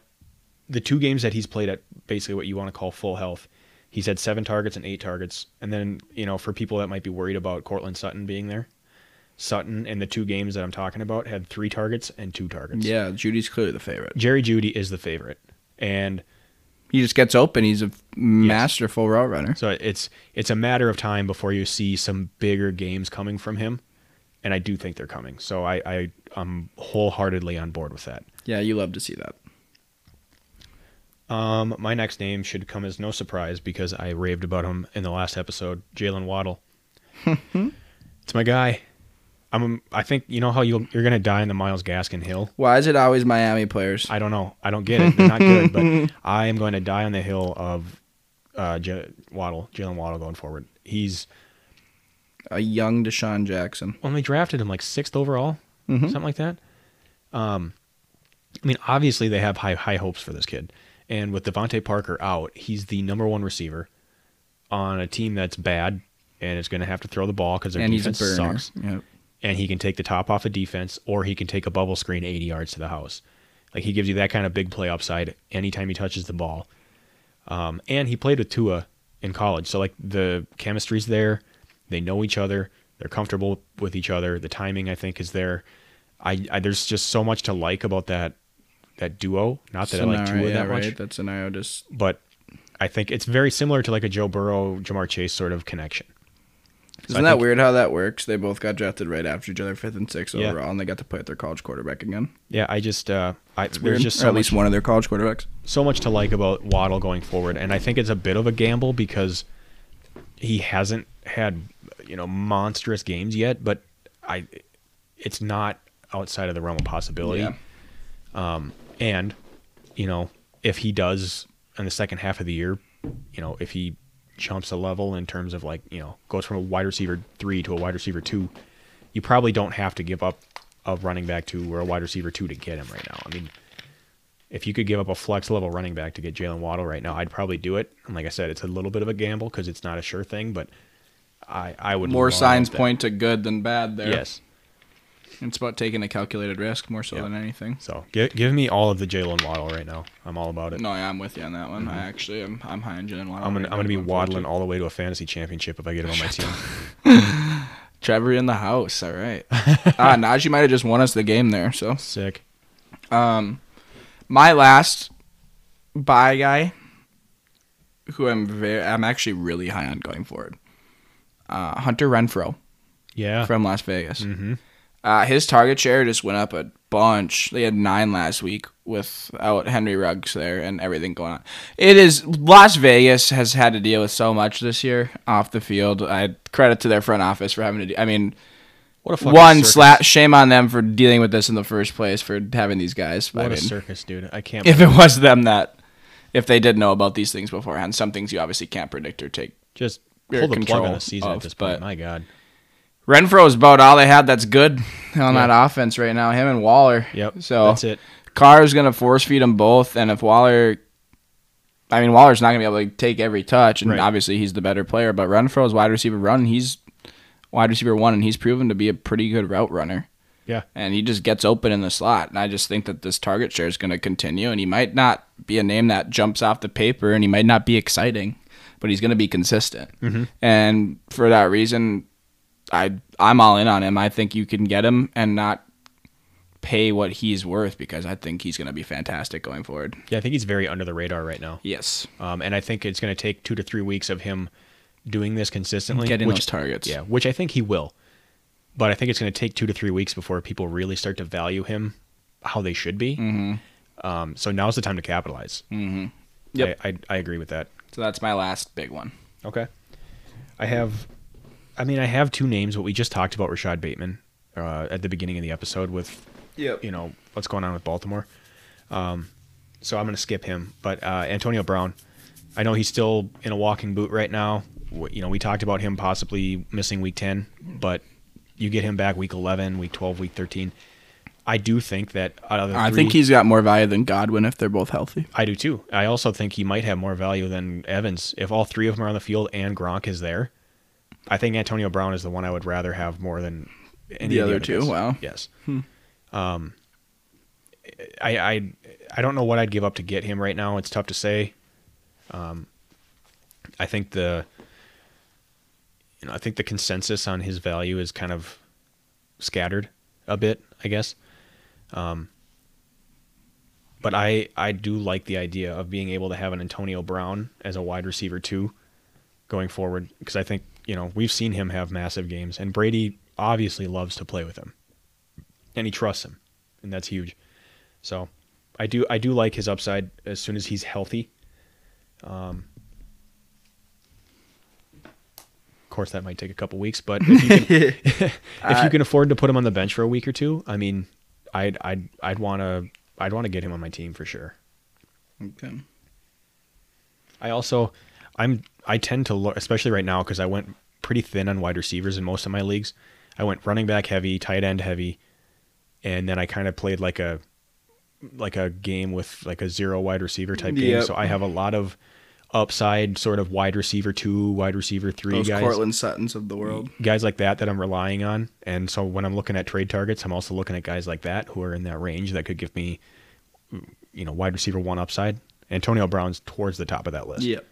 the two games that he's played at basically what you want to call full health, he's had seven targets and eight targets. And then, you know, for people that might be worried about Cortland Sutton being there, Sutton in the two games that I'm talking about had three targets and two targets. Yeah, Judy's clearly the favorite. Jerry Jeudy is the favorite. And he just gets open. He's a masterful yes. route runner. So it's it's a matter of time before you see some bigger games coming from him, and I do think they're coming. So I, I, I'm wholeheartedly on board with that. Yeah, you love to see that. Um, my next name should come as no surprise because I raved about him in the last episode, Jalen Waddle. It's my guy. I'm, I think, you know how you'll, you're going to die in the Myles Gaskin hill? Why is it always Miami players? I don't know. I don't get it. They're not good, but I am going to die on the hill of uh, J- Waddle, Jalen Waddle going forward. He's a young Deshaun Jackson. When they drafted him like sixth overall, mm-hmm. something like that. Um, I mean, obviously they have high, high hopes for this kid. And with Devontae Parker out, he's the number one receiver on a team that's bad and is going to have to throw the ball because their and defense he's a burner. Sucks. Yep. And he can take the top off of defense, or he can take a bubble screen eighty yards to the house. Like, he gives you that kind of big play upside anytime he touches the ball. Um, and he played with Tua in college. So, like, the chemistry's there. They know each other. They're comfortable with each other. The timing, I think, is there. I, I There's just so much to like about that that duo. Not that Scenario, I like Tua yeah, that right? much. That's an I O just... But I think it's very similar to, like, a Joe Burrow, Jamar Chase sort of connection. So Isn't think, that weird how that works? They both got drafted right after each other, fifth and sixth yeah. overall, and they got to play at their college quarterback again. Yeah, I just, uh, I, it's weird. Just so or at much, least one of their college quarterbacks. So much to like about Waddle going forward, and I think it's a bit of a gamble because he hasn't had, you know, monstrous games yet. But I, it's not outside of the realm of possibility. Yeah. Um, and you know, if he does in the second half of the year, you know, if he jumps a level in terms of like, you know, goes from a wide receiver three to a wide receiver two, you probably don't have to give up a running back two or a wide receiver two to get him right now. I mean, if you could give up a flex level running back to get Jalen Waddle right now, I'd probably do it. And like I said, it's a little bit of a gamble because it's not a sure thing, but I, I would. More signs point to good than bad there. Yes. It's about taking a calculated risk more so yep. than anything. So give, give me all of the Jalen Waddle right now. I'm all about it. No, yeah, I'm with you on that one. Mm-hmm. I actually am. I'm high on Jalen Waddle. I'm gonna, right I'm gonna be waddling all the way to a fantasy championship if I get him on my team. Trevor in the house. All right. Ah, uh, Najee might have just won us the game there. So sick. Um, my last buy guy who I'm very, I'm actually really high on going forward. Uh, Hunter Renfrow, yeah, from Las Vegas. Mm-hmm. Uh, his target share just went up a bunch. They had nine last week without Henry Ruggs there and everything going on. It is Las Vegas has had to deal with so much this year off the field. I credit to their front office for having to. Do, I mean, what a one slap. Shame on them for dealing with this in the first place for having these guys. What I a mean, circus, dude! I can't. If it was them that, if they did know about these things beforehand, some things you obviously can't predict or take. Just pull the plug on the season of, at this point. My God. Renfrow is about all they had that's good on yeah. that offense right now. Him and Waller. Yep. So that's it. Carr's going to force feed them both. And if Waller, I mean, Waller's not going to be able to take every touch. And right. obviously he's the better player. But Renfrow's wide receiver run, he's wide receiver one, and he's proven to be a pretty good route runner. Yeah. And he just gets open in the slot. And I just think that this target share is going to continue. And he might not be a name that jumps off the paper, and he might not be exciting, but he's going to be consistent. Mm-hmm. And for that reason, I, I'm all in on him. I think you can get him and not pay what he's worth because I think he's going to be fantastic going forward. Yeah, I think he's very under the radar right now. Yes. Um, and I think it's going to take two to three weeks of him doing this consistently. Getting which, those targets. Yeah, which I think he will. But I think it's going to take two to three weeks before people really start to value him how they should be. Mm-hmm. Um, so now's the time to capitalize. Mm-hmm. Yep. I, I, I agree with that. So that's my last big one. Okay. I have... I mean, I have two names, but we just talked about Rashad Bateman uh, at the beginning of the episode with, yep. you know, what's going on with Baltimore. Um, so I'm going to skip him. But uh, Antonio Brown, I know he's still in a walking boot right now. You know, we talked about him possibly missing week ten, but you get him back week eleven, week twelve, week thirteen. I do think that out of the three, I think he's got more value than Godwin if they're both healthy. I do too. I also think he might have more value than Evans. If all three of them are on the field and Gronk is there, I think Antonio Brown is the one I would rather have more than any the other of the two. Wow. Yes. Hmm. Um, I, I, I don't know what I'd give up to get him right now. It's tough to say. Um, I think the, you know, I think the consensus on his value is kind of scattered a bit, I guess. Um, but I, I do like the idea of being able to have an Antonio Brown as a wide receiver too, going forward. Cause I think, you know, we've seen him have massive games, and Brady obviously loves to play with him, and he trusts him, and that's huge. So, I do I do like his upside as soon as he's healthy. Um, of course, that might take a couple weeks, but if you can, if you can afford to put him on the bench for a week or two, I mean, I'd I'd I'd want to I'd want to get him on my team for sure. Okay. I also I'm. I tend to look, especially right now, because I went pretty thin on wide receivers in most of my leagues. I went running back heavy, tight end heavy, and then I kind of played like a like a game with like a zero wide receiver type yep. game. So I have a lot of upside sort of wide receiver two, wide receiver three Those guys. Cortland Suttons of the world. Guys like that that I'm relying on. And so when I'm looking at trade targets, I'm also looking at guys like that who are in that range that could give me, you know, wide receiver one upside. Antonio Brown's towards the top of that list. Yep.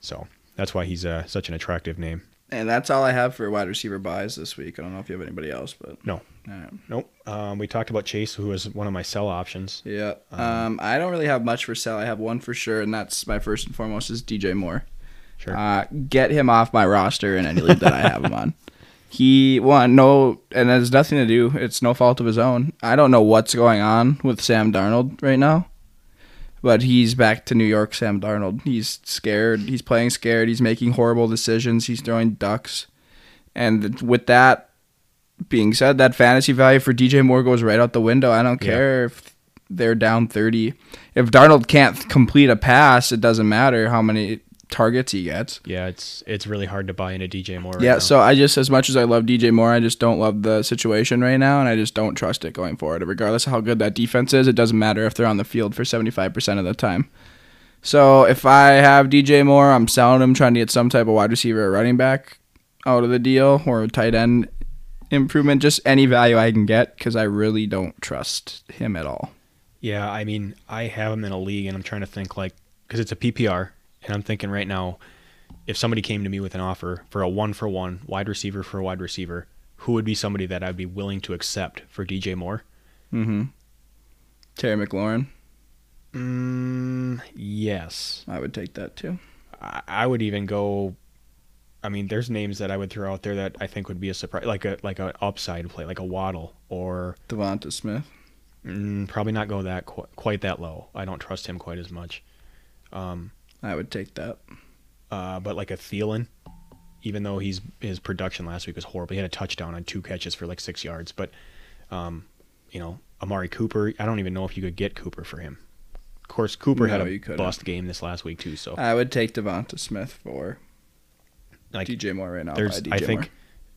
So that's why he's uh, such an attractive name. And that's all I have for wide receiver buys this week. I don't know if you have anybody else, but no, right. nope. Um, we talked about Chase, who is one of my sell options. Yeah, um, um, I don't really have much for sell. I have one for sure, and that's my first and foremost is D J Moore. Sure, uh, get him off my roster in any league that I have him on. He won no, and there's nothing to do. It's no fault of his own. I don't know what's going on with Sam Darnold right now. But he's back to New York, Sam Darnold. He's scared. He's playing scared. He's making horrible decisions. He's throwing ducks. And with that being said, that fantasy value for D J Moore goes right out the window. I don't care yeah. if they're down thirty. If Darnold can't complete a pass, it doesn't matter how many targets he gets. Yeah, it's it's really hard to buy into D J Moore right Yeah, now. So I just, as much as I love D J Moore, I just don't love the situation right now, and I just don't trust it going forward. Regardless of how good that defense is, it doesn't matter if they're on the field for seventy-five percent of the time. So if I have D J Moore, I'm selling him, trying to get some type of wide receiver or running back out of the deal, or a tight end improvement, just any value I can get, because I really don't trust him at all. Yeah, I mean, I have him in a league, and I'm trying to think, like, because it's a P P R, and I'm thinking right now, if somebody came to me with an offer for a one-for-one, wide receiver for a wide receiver, who would be somebody that I'd be willing to accept for D J Moore? Mm-hmm. Terry McLaurin? Mm, yes. I would take that too. I, I would even go. I mean, there's names that I would throw out there that I think would be a surprise, like a like an upside play, like a Waddle or Devonta Smith. Mm, probably not go that qu- quite that low. I don't trust him quite as much. Um, I would take that. Uh, but like a Thielen, even though he's his production last week was horrible. He had a touchdown on two catches for like six yards. But, um, you know, Amari Cooper, I don't even know if you could get Cooper for him. Of course, Cooper no, had a bust game this last week too. So I would take Devonta Smith for like, D J Moore right now. There's, D J I think Moore.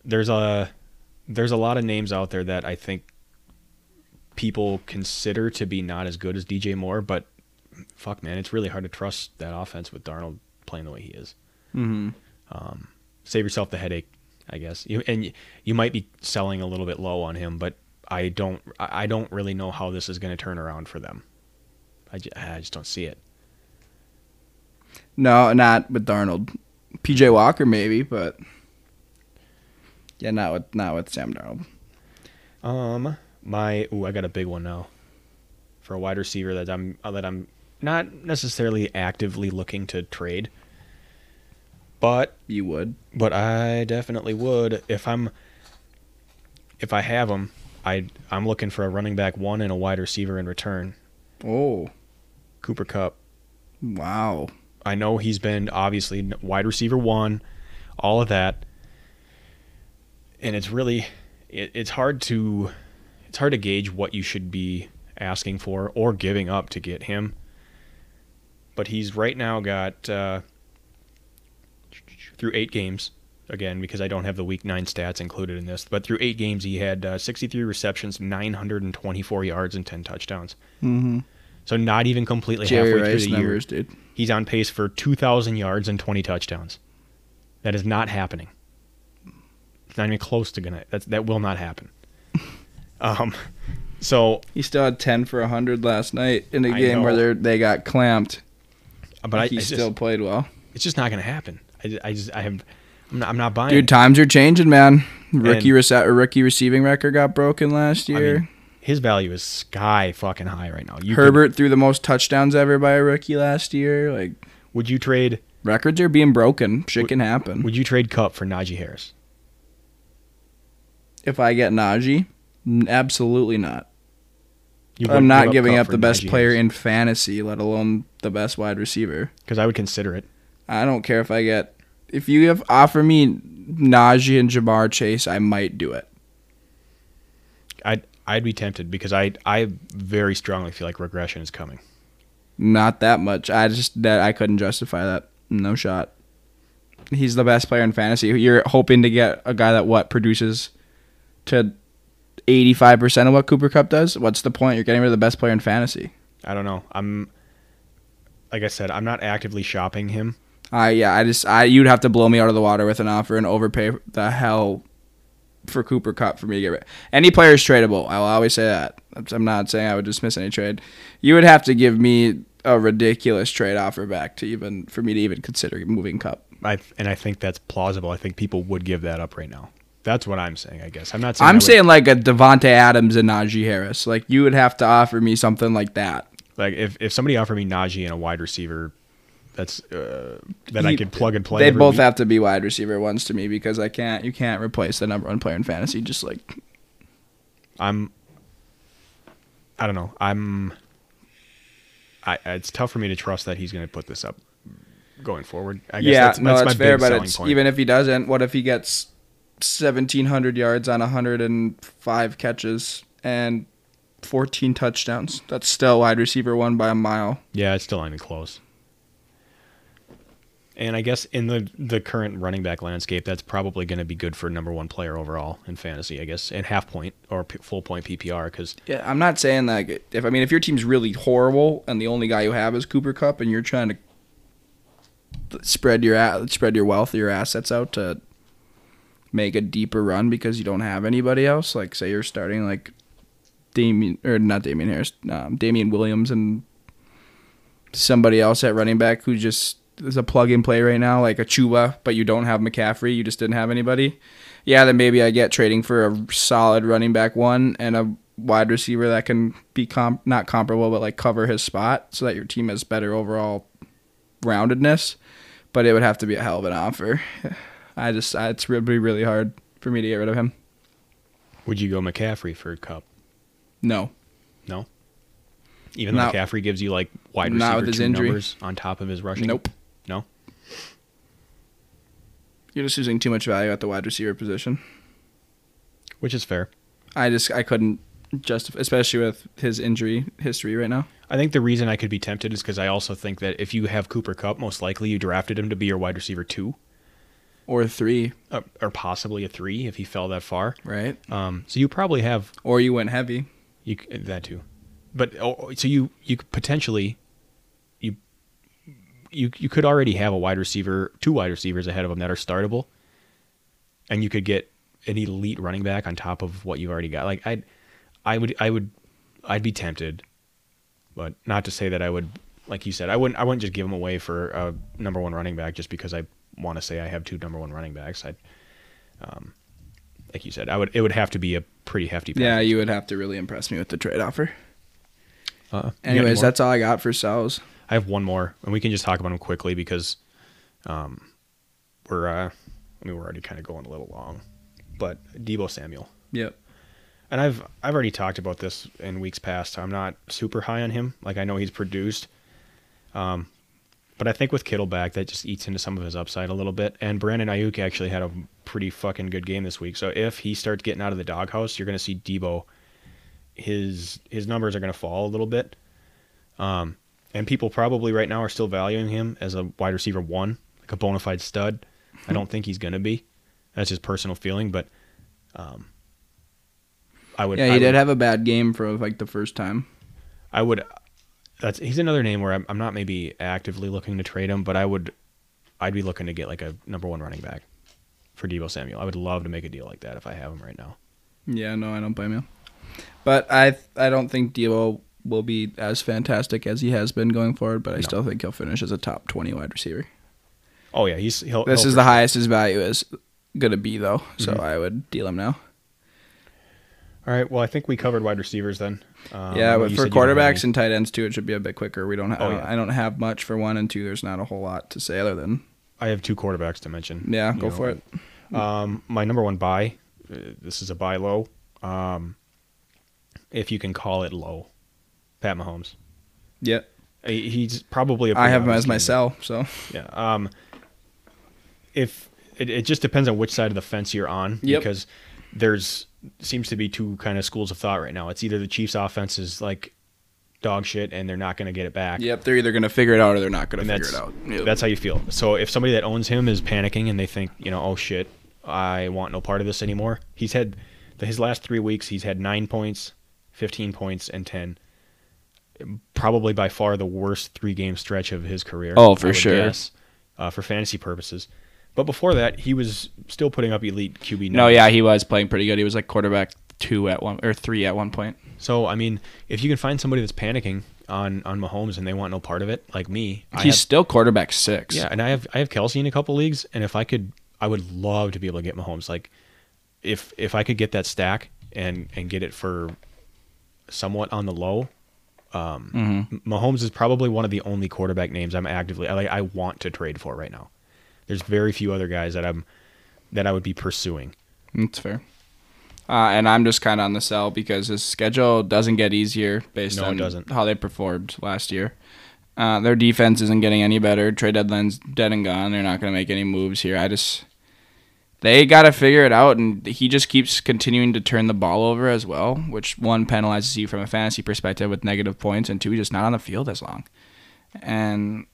there's a there's a lot of names out there that I think people consider to be not as good as D J Moore, but fuck, man, it's really hard to trust that offense with Darnold playing the way he is. Mm-hmm. Um, save yourself the headache, I guess. You, and you, you might be selling a little bit low on him, but I don't, I don't really know how this is going to turn around for them. I just, I just don't see it. No, not with Darnold. P J Walker maybe, but yeah, not with not with Sam Darnold. Um. My ooh, I got a big one now for a wide receiver that I'm that I'm not necessarily actively looking to trade, but you would. But I definitely would if I'm if I have him. I I'm looking for a running back one and a wide receiver in return. Oh, Cooper Kupp. Wow. I know he's been obviously wide receiver one, all of that, and it's really it, it's hard to. It's hard to gauge what you should be asking for or giving up to get him. But he's right now got, uh, through eight games, again, because I don't have the week nine stats included in this, but through eight games he had uh, sixty-three receptions, nine hundred twenty-four yards, and ten touchdowns. Mm-hmm. So not even completely Jerry halfway Rice through the numbers, year. Dude. He's on pace for two thousand yards and twenty touchdowns. That is not happening. It's not even close to gonna. That's, that will not happen. Um, so he still had ten for a hundred last night in a I game know. where they they got clamped, but I, he I just, still played well. It's just not going to happen. I, I just I have I'm not, I'm not buying. Dude, it. Times are changing, man. Rookie rece- rookie receiving record got broken last year. I mean, his value is sky fucking high right now. You Herbert could, threw the most touchdowns ever by a rookie last year. Like, would you trade? Records are being broken. Shit would, can happen. Would you trade Kupp for Najee Harris? If I get Najee. Absolutely not. I'm not giving up the best player in fantasy, let alone the best wide receiver. Because I would consider it. I don't care if I get... If you have offer me Najee and Jamar Chase, I might do it. I'd I'd be tempted because I I very strongly feel like regression is coming. Not that much. I just that I couldn't justify that. No shot. He's the best player in fantasy. You're hoping to get a guy that what produces to... eighty-five percent of what Cooper Kupp does. What's the point? You're getting rid of the best player in fantasy. I don't know. I'm, like I said, I'm not actively shopping him. I uh, yeah. I just I you'd have to blow me out of the water with an offer and overpay the hell for Cooper Kupp for me to get rid. Any player is tradable. I will always say that. I'm not saying I would dismiss any trade. You would have to give me a ridiculous trade offer back to even for me to even consider moving Kupp. I and I think that's plausible. I think people would give that up right now. That's what I'm saying, I guess. I'm not saying I'm saying like a Devontae Adams and Najee Harris. Like, you would have to offer me something like that. Like, if, if somebody offered me Najee and a wide receiver, that's uh, that he, I could plug and play. They both week. have to be wide receiver ones to me because I can't. You can't replace the number one player in fantasy. Just like I'm, I don't know. I'm. I it's tough for me to trust that he's going to put this up going forward. I guess yeah, that's, no, that's, that's my fair, big but it's, point. Even if he doesn't, what if he gets seventeen hundred yards on one hundred five catches and fourteen touchdowns? That's still wide receiver one by a mile. Yeah, it's still not even close. And I guess in the, the current running back landscape, that's probably going to be good for number one player overall in fantasy, I guess, and half point or p- full point P P R. Because yeah, I'm not saying that if I mean if your team's really horrible and the only guy you have is Cooper Kupp and you're trying to spread your spread your wealth, your assets out to make a deeper run because you don't have anybody else. Like, say you're starting like Damian or not Damian Harris, um, Damian Williams and somebody else at running back who just is a plug and play right now, like a Tua, but you don't have McCaffrey. You just didn't have anybody. Yeah, then maybe I get trading for a solid running back one and a wide receiver that can be comp- not comparable, but like cover his spot so that your team has better overall roundedness. but it would have to be a hell of an offer. I just, I, it's it'd be really hard for me to get rid of him. Would you go McCaffrey for a Cup? No. No? Even though not, McCaffrey gives you like wide receiver two injury. numbers on top of his rushing? Nope. No? You're just losing too much value at the wide receiver position. Which is fair. I just, I couldn't justify, especially with his injury history right now. I think the reason I could be tempted is because I also think that if you have Cooper Kupp, most likely you drafted him to be your wide receiver two. Or three. Uh, or possibly a three if he fell that far. Right. Um, so you probably have... Or you went heavy. You That too. But oh, so you, you could potentially... You, you you could already have a wide receiver, two wide receivers ahead of them that are startable. And you could get an elite running back on top of what you've already got. Like, I'd, I would, I would, I'd be tempted. But not to say that I would... Like you said, I wouldn't, I wouldn't just give him away for a number one running back just because I... want to say I have two number one running backs. I, um, like you said, I would. It would have to be a pretty hefty package. Yeah, you would have to really impress me with the trade offer. Uh, Anyways, that's all I got for sales. I have one more, and we can just talk about them quickly because, um, we're. Uh, I mean, we're already kind of going a little long, but Deebo Samuel. Yep. And I've I've already talked about this in weeks past. I'm not super high on him. Like I know he's produced. Um. But I think with Kittle back, that just eats into some of his upside a little bit. And Brandon Ayuk actually had a pretty fucking good game this week. So if he starts getting out of the doghouse, you're going to see Deebo. His his numbers are going to fall a little bit. Um, and people probably right now are still valuing him as a wide receiver one, like a bona fide stud. I don't think he's going to be. That's his personal feeling. But um, I would. Yeah, he I did would, have a bad game for like the first time. I would. That's he's another name where I'm, I'm not maybe actively looking to trade him, but I would, I'd be looking to get like a number one running back for Deebo Samuel. I would love to make a deal like that if I have him right now. Yeah, no, I don't blame you. But I, I don't think Deebo will be as fantastic as he has been going forward. But I no. still think he'll finish as a top twenty wide receiver. Oh yeah, he's. He'll, this he'll is the highest his value is gonna be though, so mm-hmm. I would deal him now. All right, well, I think we covered wide receivers then. Um, yeah, but for quarterbacks and tight ends, too, it should be a bit quicker. We don't. Ha- oh, yeah. I don't have much for one and two. There's not a whole lot to say other than... I have two quarterbacks to mention. Yeah, go know. for it. Um, my number one buy, uh, this is a buy low, um, if you can call it low, Pat Mahomes. Yeah. He's probably... A I have him as my sell, so... Yeah, um, if it, it just depends on which side of the fence you're on, yep. because there's... seems to be two kind of schools of thought right now. It's either the Chiefs offense is like dog shit and they're not going to get it back. Yep, they're either going to figure it out or they're not going to figure it out. Yep. That's how you feel. So if somebody that owns him is panicking and they think, you know, oh shit, I want no part of this anymore. He's had, his last three weeks, he's had nine points, fifteen points, and ten. Probably by far the worst three-game stretch of his career. Oh, for sure. Guess, uh, for fantasy purposes. But before that, he was still putting up elite Q B numbers. No, yeah, he was playing pretty good. He was like quarterback two at one or three at one point. So, I mean, if you can find somebody that's panicking on, on Mahomes and they want no part of it, like me, he's I have, still quarterback six. Yeah, and I have I have Kelsey in a couple leagues, and if I could, I would love to be able to get Mahomes. Like, if if I could get that stack and and get it for somewhat on the low, um, mm-hmm. Mahomes is probably one of the only quarterback names I'm actively I like I want to trade for right now. There's very few other guys that I'm that I would be pursuing. That's fair. Uh, and I'm just kind of on the sell because his schedule doesn't get easier based no, on it doesn't. how they performed last year. Uh, their defense isn't getting any better. Trade deadline's dead and gone. They're not going to make any moves here. I just they got to figure it out, and he just keeps continuing to turn the ball over as well, which one penalizes you from a fantasy perspective with negative points, and two, he's just not on the field as long. And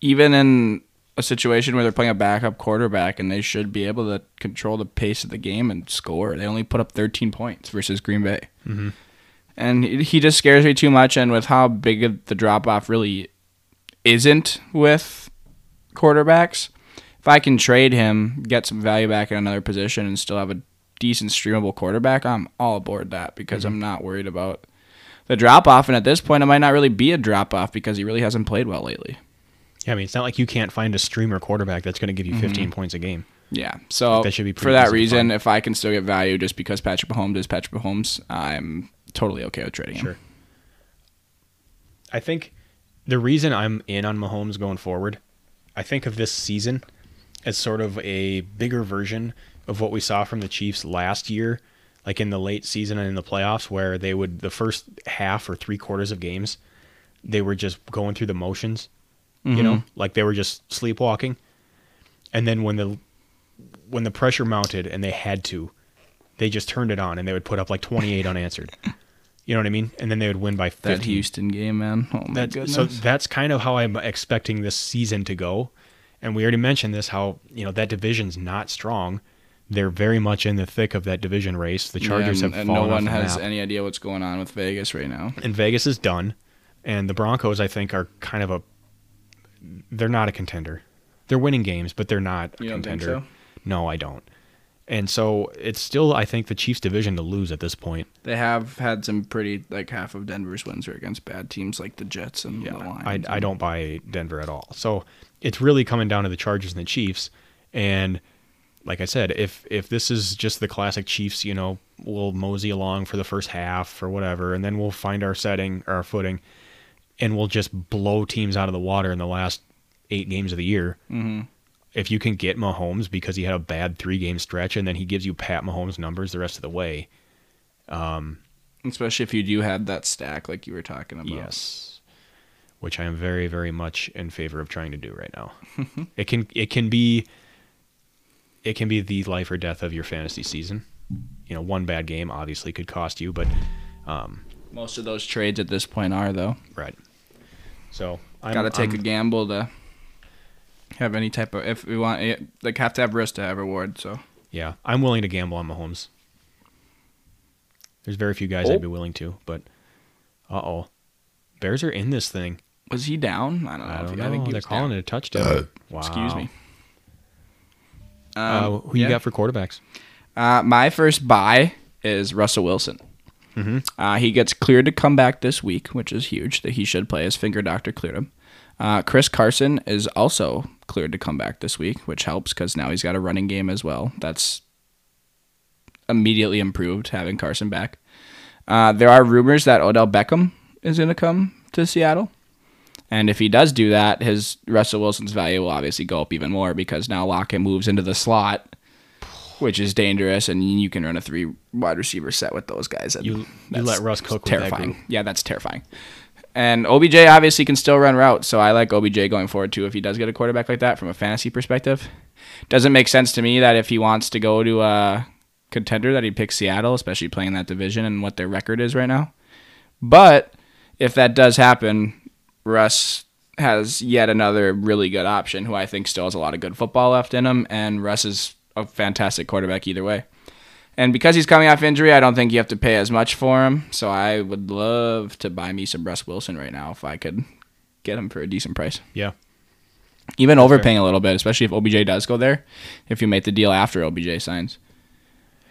even in a situation where they're playing a backup quarterback and they should be able to control the pace of the game and score. They only put up thirteen points versus Green Bay. Mm-hmm. And he just scares me too much. And with how big the drop-off really isn't with quarterbacks, if I can trade him, get some value back in another position and still have a decent streamable quarterback, I'm all aboard that because mm-hmm. I'm not worried about the drop-off. And at this point, it might not really be a drop-off because he really hasn't played well lately. Yeah, I mean, it's not like you can't find a streamer quarterback that's going to give you fifteen mm-hmm. points a game. Yeah, so that should be for that reason, if I can still get value just because Patrick Mahomes is Patrick Mahomes, I'm totally okay with trading sure. him. I think the reason I'm in on Mahomes going forward, I think of this season as sort of a bigger version of what we saw from the Chiefs last year, like in the late season and in the playoffs, where they would, the first half or three quarters of games, they were just going through the motions, mm-hmm. you know, like they were just sleepwalking. And then when the when the pressure mounted and they had to, they just turned it on and they would put up like twenty-eight unanswered. You know what I mean? And then they would win by fifteen. That Houston game, man. Oh, my that, goodness. So that's kind of how I'm expecting this season to go. And we already mentioned this, how, you know, that division's not strong. They're very much in the thick of that division race. The Chargers yeah, and, have and fallen off. No one off has any idea what's going on with Vegas right now. And Vegas is done. And the Broncos, I think, are kind of a... They're not a contender. They're winning games, but they're not a you contender. Don't think so? No, I don't. And so it's still, I think, the Chiefs' division to lose at this point. They have had some pretty, like, half of Denver's wins are against bad teams like the Jets and yeah, the Lions. I, and... I don't buy Denver at all. So it's really coming down to the Chargers and the Chiefs. And like I said, if if this is just the classic Chiefs, you know, we'll mosey along for the first half or whatever, and then we'll find our setting, our footing, and we'll just blow teams out of the water in the last eight games of the year. Mm-hmm. If you can get Mahomes because he had a bad three-game stretch, and then he gives you Pat Mahomes numbers the rest of the way. Um, Especially if you do have that stack like you were talking about. Yes, which I am very, very much in favor of trying to do right now. It can it can be it can be the life or death of your fantasy season. You know, one bad game obviously could cost you, but um, most of those trades at this point are though. Right. So I gotta take I'm, a gamble to. Have any type of, if we want, like have to have risk to have reward, so. Yeah, I'm willing to gamble on Mahomes. There's very few guys oh. I'd be willing to, but, uh-oh. Bears are in this thing. Was he down? I don't know. I, don't if, know. I think he They're was calling down. It a touchdown. Wow. Excuse me. Um, uh, who yeah. you got for quarterbacks? Uh, my first buy is Russell Wilson. Mm-hmm. Uh, he gets cleared to come back this week, which is huge, that he should play. His finger doctor cleared him. Uh, Chris Carson is also cleared to come back this week, which helps because now he's got a running game as well. That's immediately improved, having Carson back. Uh, there are rumors that Odell Beckham is going to come to Seattle. And if he does do that, his Russell Wilson's value will obviously go up even more because now Lockett moves into the slot, which is dangerous, and you can run a three wide receiver set with those guys. And you you let Russ cook with that group. Yeah, that's terrifying. And O B J obviously can still run routes, so I like O B J going forward too if he does get a quarterback like that from a fantasy perspective. Doesn't make sense to me that if he wants to go to a contender that he'd pick Seattle, especially playing that division and what their record is right now. But if that does happen, Russ has yet another really good option who I think still has a lot of good football left in him, and Russ is a fantastic quarterback either way. And because he's coming off injury, I don't think you have to pay as much for him. So I would love to buy me some Russ Wilson right now if I could get him for a decent price. Yeah. Even That's overpaying fair. A little bit, especially if O B J does go there. If you make the deal after O B J signs.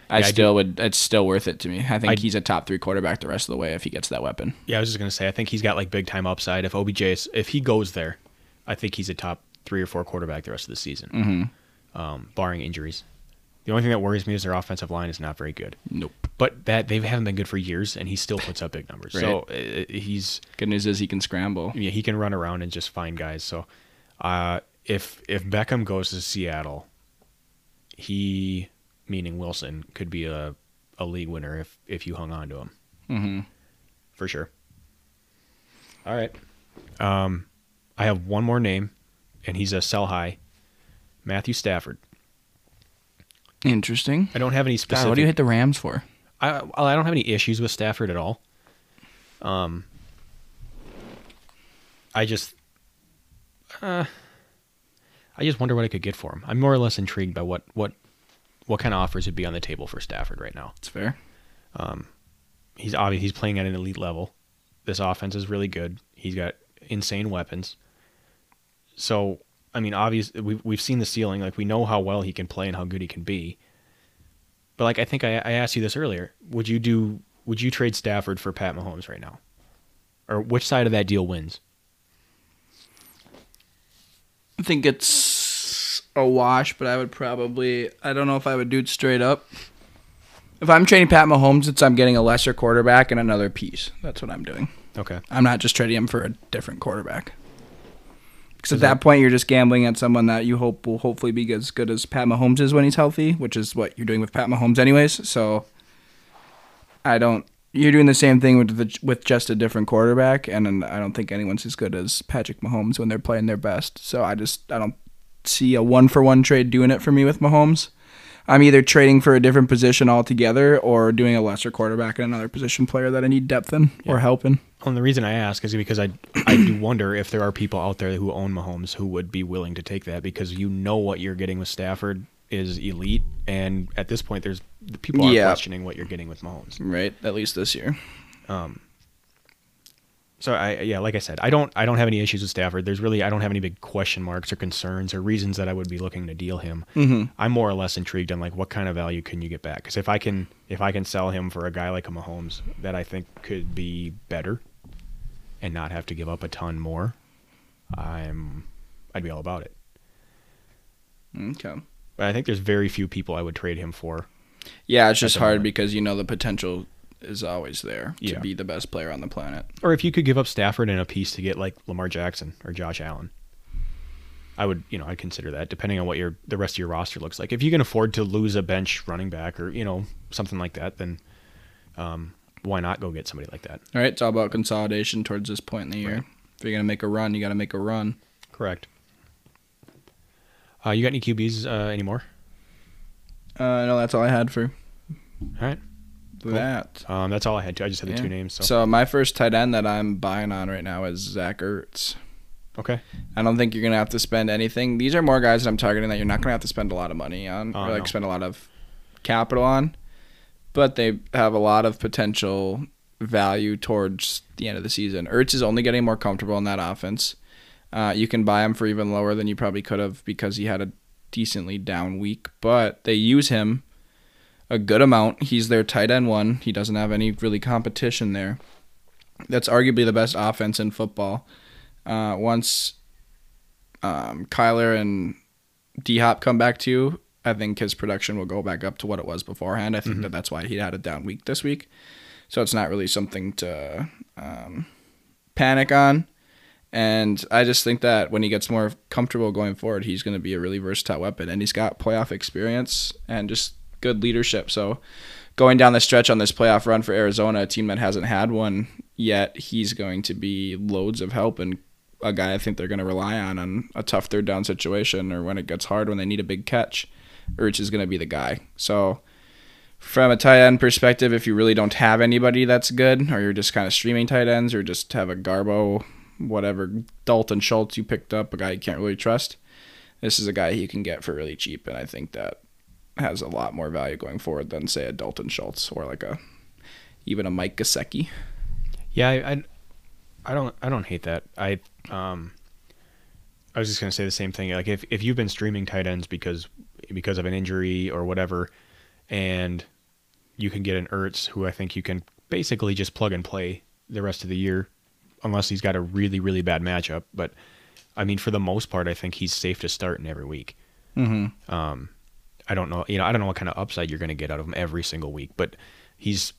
I yeah, still I would it's still worth it to me. I think I, he's a top three quarterback the rest of the way if he gets that weapon. Yeah, I was just gonna say I think he's got like big time upside. If O B J is, if he goes there, I think he's a top three or four quarterback the rest of the season. Mm-hmm. Um, barring injuries. The only thing that worries me is their offensive line is not very good. Nope. But that they haven't been good for years, and he still puts up big numbers. Right. So uh, he's good news is he can scramble. Yeah, he can run around and just find guys. So uh, if if Beckham goes to Seattle, he, meaning Wilson, could be a, a league winner if if you hung on to him. Mm-hmm. For sure. All right. Um, I have one more name, and he's a sell high. Matthew Stafford. Interesting. I don't have any specific... God, what do you hit the Rams for? I I don't have any issues with Stafford at all. Um, I just... Uh, I just wonder what I could get for him. I'm more or less intrigued by what, what, what kind of offers would be on the table for Stafford right now. It's fair. Um, he's obviously he's playing at an elite level. This offense is really good. He's got insane weapons. So... I mean, obviously, we've, we've seen the ceiling. Like, we know how well he can play and how good he can be. But, like, I think I, I asked you this earlier. Would you do? Would you trade Stafford for Pat Mahomes right now? Or which side of that deal wins? I think it's a wash, but I would probably... I don't know if I would do it straight up. If I'm trading Pat Mahomes, it's I'm getting a lesser quarterback and another piece. That's what I'm doing. Okay. I'm not just trading him for a different quarterback. Because at that point, you're just gambling at someone that you hope will hopefully be as good as Pat Mahomes is when he's healthy, which is what you're doing with Pat Mahomes anyways. So I don't – you're doing the same thing with the, with just a different quarterback, and, and I don't think anyone's as good as Patrick Mahomes when they're playing their best. So I just – I don't see a one-for-one trade doing it for me with Mahomes. I'm either trading for a different position altogether or doing a lesser quarterback and another position player that I need depth in yeah. or help in. And the reason I ask is because I, I do wonder if there are people out there who own Mahomes who would be willing to take that, because you know what you're getting with Stafford is elite, and at this point, there's the people aren't yeah. questioning what you're getting with Mahomes. Right, at least this year. Um. So I yeah, like I said, I don't I don't have any issues with Stafford. There's really I don't have any big question marks or concerns or reasons that I would be looking to deal him. Mm-hmm. I'm more or less intrigued on like what kind of value can you get back? Because if I can if I can sell him for a guy like a Mahomes that I think could be better and not have to give up a ton more, I'm I'd be all about it. Okay. But I think there's very few people I would trade him for. Yeah, it's just hard because you know the potential is always there to yeah. be the best player on the planet. Or if you could give up Stafford and a piece to get like Lamar Jackson or Josh Allen, I would, you know, I'd consider that depending on what your the rest of your roster looks like. If you can afford to lose a bench running back or, you know, something like that, then um, why not go get somebody like that? All right, it's all about consolidation towards this point in the year. Right. If you're going to make a run, you got to make a run. Correct. Uh, you got any Q Bs uh, anymore? Uh, no, that's all I had for. All right. Cool. That um, that's all I had. I just had yeah. the two names. So. so my first tight end that I'm buying on right now is Zach Ertz. Okay. I don't think you're gonna have to spend anything. These are more guys that I'm targeting that you're not gonna have to spend a lot of money on, uh, or like no. spend a lot of capital on, but they have a lot of potential value towards the end of the season. Ertz is only getting more comfortable in that offense. Uh, you can buy him for even lower than you probably could have because he had a decently down week, but they use him a good amount. He's their tight end one. He doesn't have any really competition there. That's arguably the best offense in football. Uh, once um, Kyler and D-Hop come back to you, I think his production will go back up to what it was beforehand. I think mm-hmm. that that's why he had a down week this week. So it's not really something to um, panic on. And I just think that when he gets more comfortable going forward, he's going to be a really versatile weapon. And he's got playoff experience and just good leadership. So going down the stretch on this playoff run for Arizona, a team that hasn't had one yet, he's going to be loads of help and a guy I think they're going to rely on on a tough third down situation or when it gets hard when they need a big catch. Ertz is going to be the guy. So from a tight end perspective, if you really don't have anybody that's good or you're just kind of streaming tight ends or just have a Garbo, whatever, Dalton Schultz you picked up, a guy you can't really trust, this is a guy you can get for really cheap, and I think that has a lot more value going forward than, say, a Dalton Schultz or like a even a Mike Gesicki. Yeah, I, I, I don't I don't hate that. I um, I was just gonna say the same thing. Like if, if you've been streaming tight ends because because of an injury or whatever, and you can get an Ertz who I think you can basically just plug and play the rest of the year, unless he's got a really really bad matchup. But I mean, for the most part, I think he's safe to start in every week. Mm-hmm. Um. I don't know, you know, I don't know what kind of upside you're going to get out of him every single week, but he's,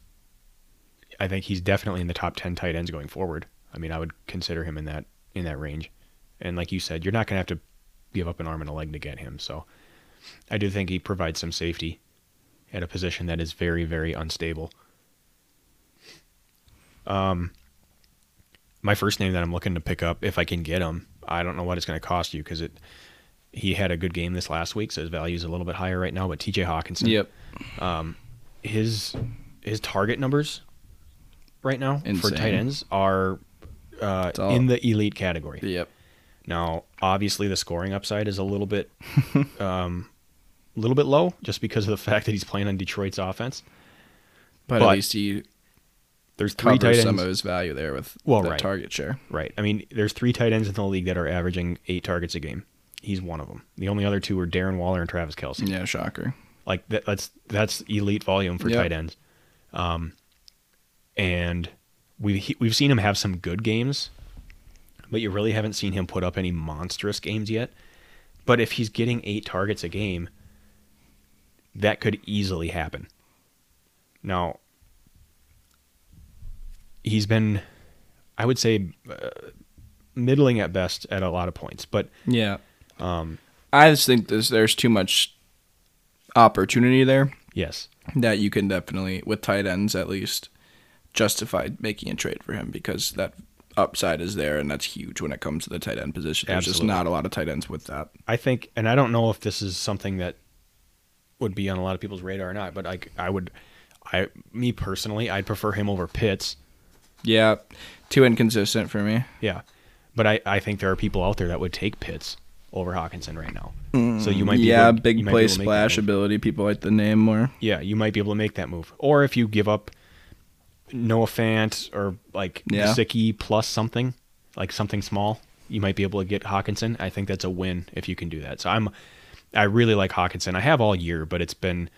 I think he's definitely in the top ten tight ends going forward. I mean, I would consider him in that, in that range. And like you said, you're not going to have to give up an arm and a leg to get him. So I do think he provides some safety at a position that is very, very unstable. Um, my first name that I'm looking to pick up, if I can get him, I don't know what it's going to cost you, because it, he had a good game this last week, so his value is a little bit higher right now. But T J Hawkinson, yep, um, his his target numbers right now Insane. for tight ends are uh, in the elite category. Yep. Now, obviously, the scoring upside is a little bit, um, a little bit low, just because of the fact that he's playing on Detroit's offense. But, but at least he there's three tight ends. Some of his value there with well, the right. target share. Right. I mean, there's three tight ends in the league that are averaging eight targets a game. He's one of them. The only other two are Darren Waller and Travis Kelce. Yeah, shocker. Like that, that's that's elite volume for yep. tight ends. Um, and we've we've seen him have some good games, but you really haven't seen him put up any monstrous games yet. But if he's getting eight targets a game, that could easily happen. Now, he's been, I would say, Uh, middling at best at a lot of points. But yeah, um, I just think there's, there's too much opportunity there. Yes, that you can definitely, with tight ends at least, justify making a trade for him because that upside is there, and that's huge when it comes to the tight end position. There's Absolutely. Just not a lot of tight ends with that. I think, and I don't know if this is something that would be on a lot of people's radar or not, but I, I would, I me personally, I'd prefer him over Pitts. Yeah, too inconsistent for me. Yeah, but I, I think there are people out there that would take Pitts over Hawkinson right now. Mm, so you might be yeah, able, big play splash ability. People like the name more. Yeah, you might be able to make that move. Or if you give up Noah Fant or like yeah. Gesicki plus something, like something small, you might be able to get Hawkinson. I think that's a win if you can do that. So I'm, I really like Hawkinson. I have all year, but it's been,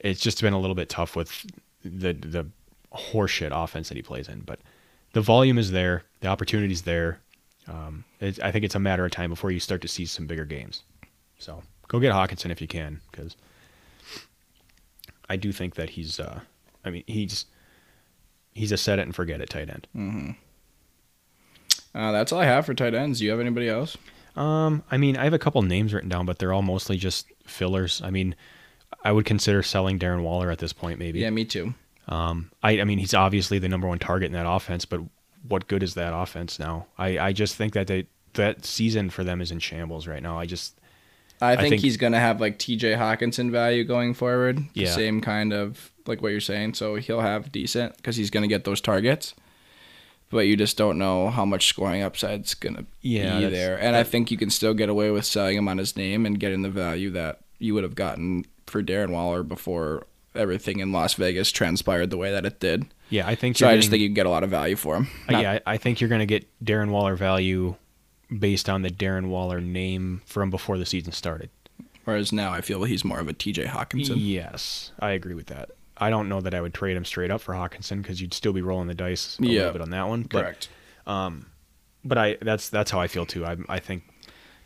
it's just been a little bit tough with the the horseshit offense that he plays in. But the volume is there, the opportunity's there. Um, it's, I think it's a matter of time before you start to see some bigger games. So go get Hawkinson if you can, because I do think that he's, uh, I mean, he's he's a set it and forget it tight end. Mm-hmm. Uh, that's all I have for tight ends. Do you have anybody else? Um, I mean, I have a couple names written down, but they're all mostly just fillers. I mean, I would consider selling Darren Waller at this point, maybe. Yeah, me too. Um, I, I mean, he's obviously the number one target in that offense, but what good is that offense now? I, I just think that they, that season for them is in shambles right now. I just, I think, I think he's going to have like T J Hawkinson value going forward. Yeah. Same kind of like what you're saying. So he'll have decent because he's going to get those targets, but you just don't know how much scoring upside's going to yeah, be there. And that, I think you can still get away with selling him on his name and getting the value that you would have gotten for Darren Waller before everything in Las Vegas transpired the way that it did. Yeah, I think so. I getting, just think you can get a lot of value for him. Not, yeah, I think you're going to get Darren Waller value based on the Darren Waller name from before the season started. Whereas now I feel he's more of a T J Hawkinson. Yes, I agree with that. I don't know that I would trade him straight up for Hawkinson because you'd still be rolling the dice a yeah, little bit on that one. But, correct. Um, but I that's that's how I feel too. I I think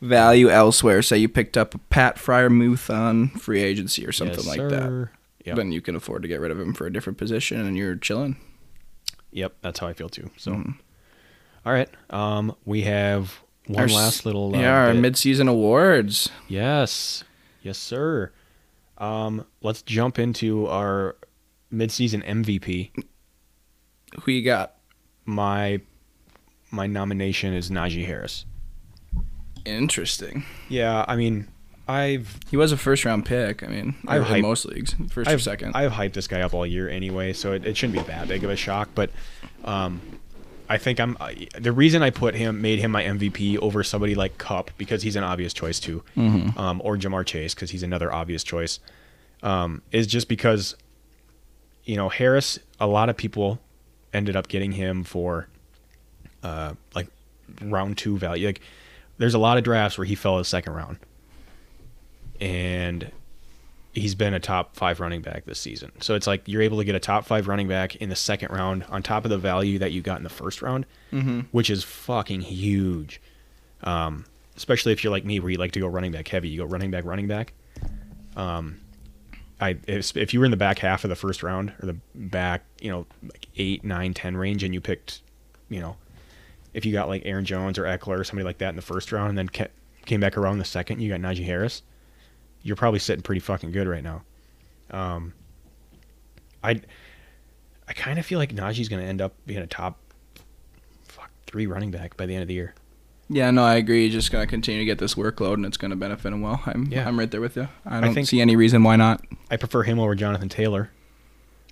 value elsewhere. Say you picked up a Pat Freiermuth on free agency or something yes, like sir. that. Yep. Then you can afford to get rid of him for a different position, and you're chilling. Yep, that's how I feel too. So, mm-hmm. all right, um, we have one our, last little uh, yeah our bit. midseason awards. Yes, yes, sir. Um, let's jump into our midseason M V P. Who you got? My my nomination is Najee Harris. Interesting. Yeah, I mean. I've he was a first round pick. I mean, I in hyped, most leagues, first I've, or second. I've hyped this guy up all year anyway, so it, it shouldn't be that big of a shock. But um, I think I'm I, the reason I put him, made him my M V P over somebody like Kupp because he's an obvious choice too, mm-hmm. um, or Jamar Chase because he's another obvious choice. Um, is just because you know Harris. A lot of people ended up getting him for uh, like round two value. Like, there's a lot of drafts where he fell the second round. And he's been a top five running back this season. So it's like you're able to get a top five running back in the second round on top of the value that you got in the first round, mm-hmm. which is fucking huge. Um, especially if you're like me where you like to go running back heavy. You go running back, running back. Um, I if, if you were in the back half of the first round or the back, you know, like eight, nine, ten range and you picked, you know, if you got like Aaron Jones or Eckler or somebody like that in the first round and then kept, came back around the second, you got Najee Harris. You're probably sitting pretty fucking good right now. Um, I I kind of feel like Najee's going to end up being a top fuck, three running back by the end of the year. Yeah, no, I agree. You're just going to continue to get this workload, and it's going to benefit him well. I'm yeah. I'm right there with you. I don't I think see any reason why not. I prefer him over Jonathan Taylor.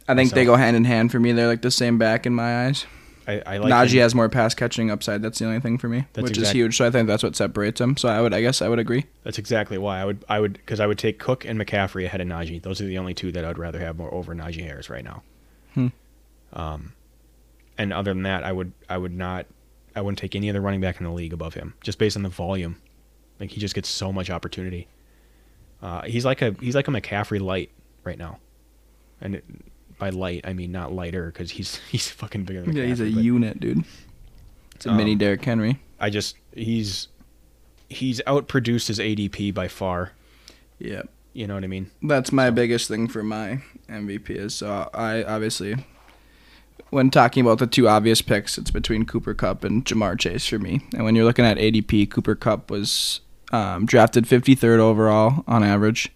I think so. They go hand in hand for me. They're like the same back in my eyes. I, I like Najee him. has more pass catching upside. That's the only thing for me, that's which exact, is huge. So I think that's what separates him. So I would, I guess, I would agree. That's exactly why I would, I would, because I would take Cook and McCaffrey ahead of Najee. Those are the only two that I'd rather have more over Najee Harris right now. Hmm. Um, and other than that, I would, I would not, I wouldn't take any other running back in the league above him, just based on the volume. Like he just gets so much opportunity. Uh, he's like a, he's like a McCaffrey light right now, and. It, by light, I mean not lighter, because he's he's fucking bigger than McCaffrey. Yeah, he's a but, unit, dude. It's a um, mini Derrick Henry. I just he's he's outproduced his A D P by far. Yeah, you know what I mean. That's my so. biggest thing for my M V P is so I obviously when talking about the two obvious picks, it's between Cooper Kupp and Jamar Chase for me. And when you're looking at A D P, Cooper Kupp was um, drafted fifty-third overall on average,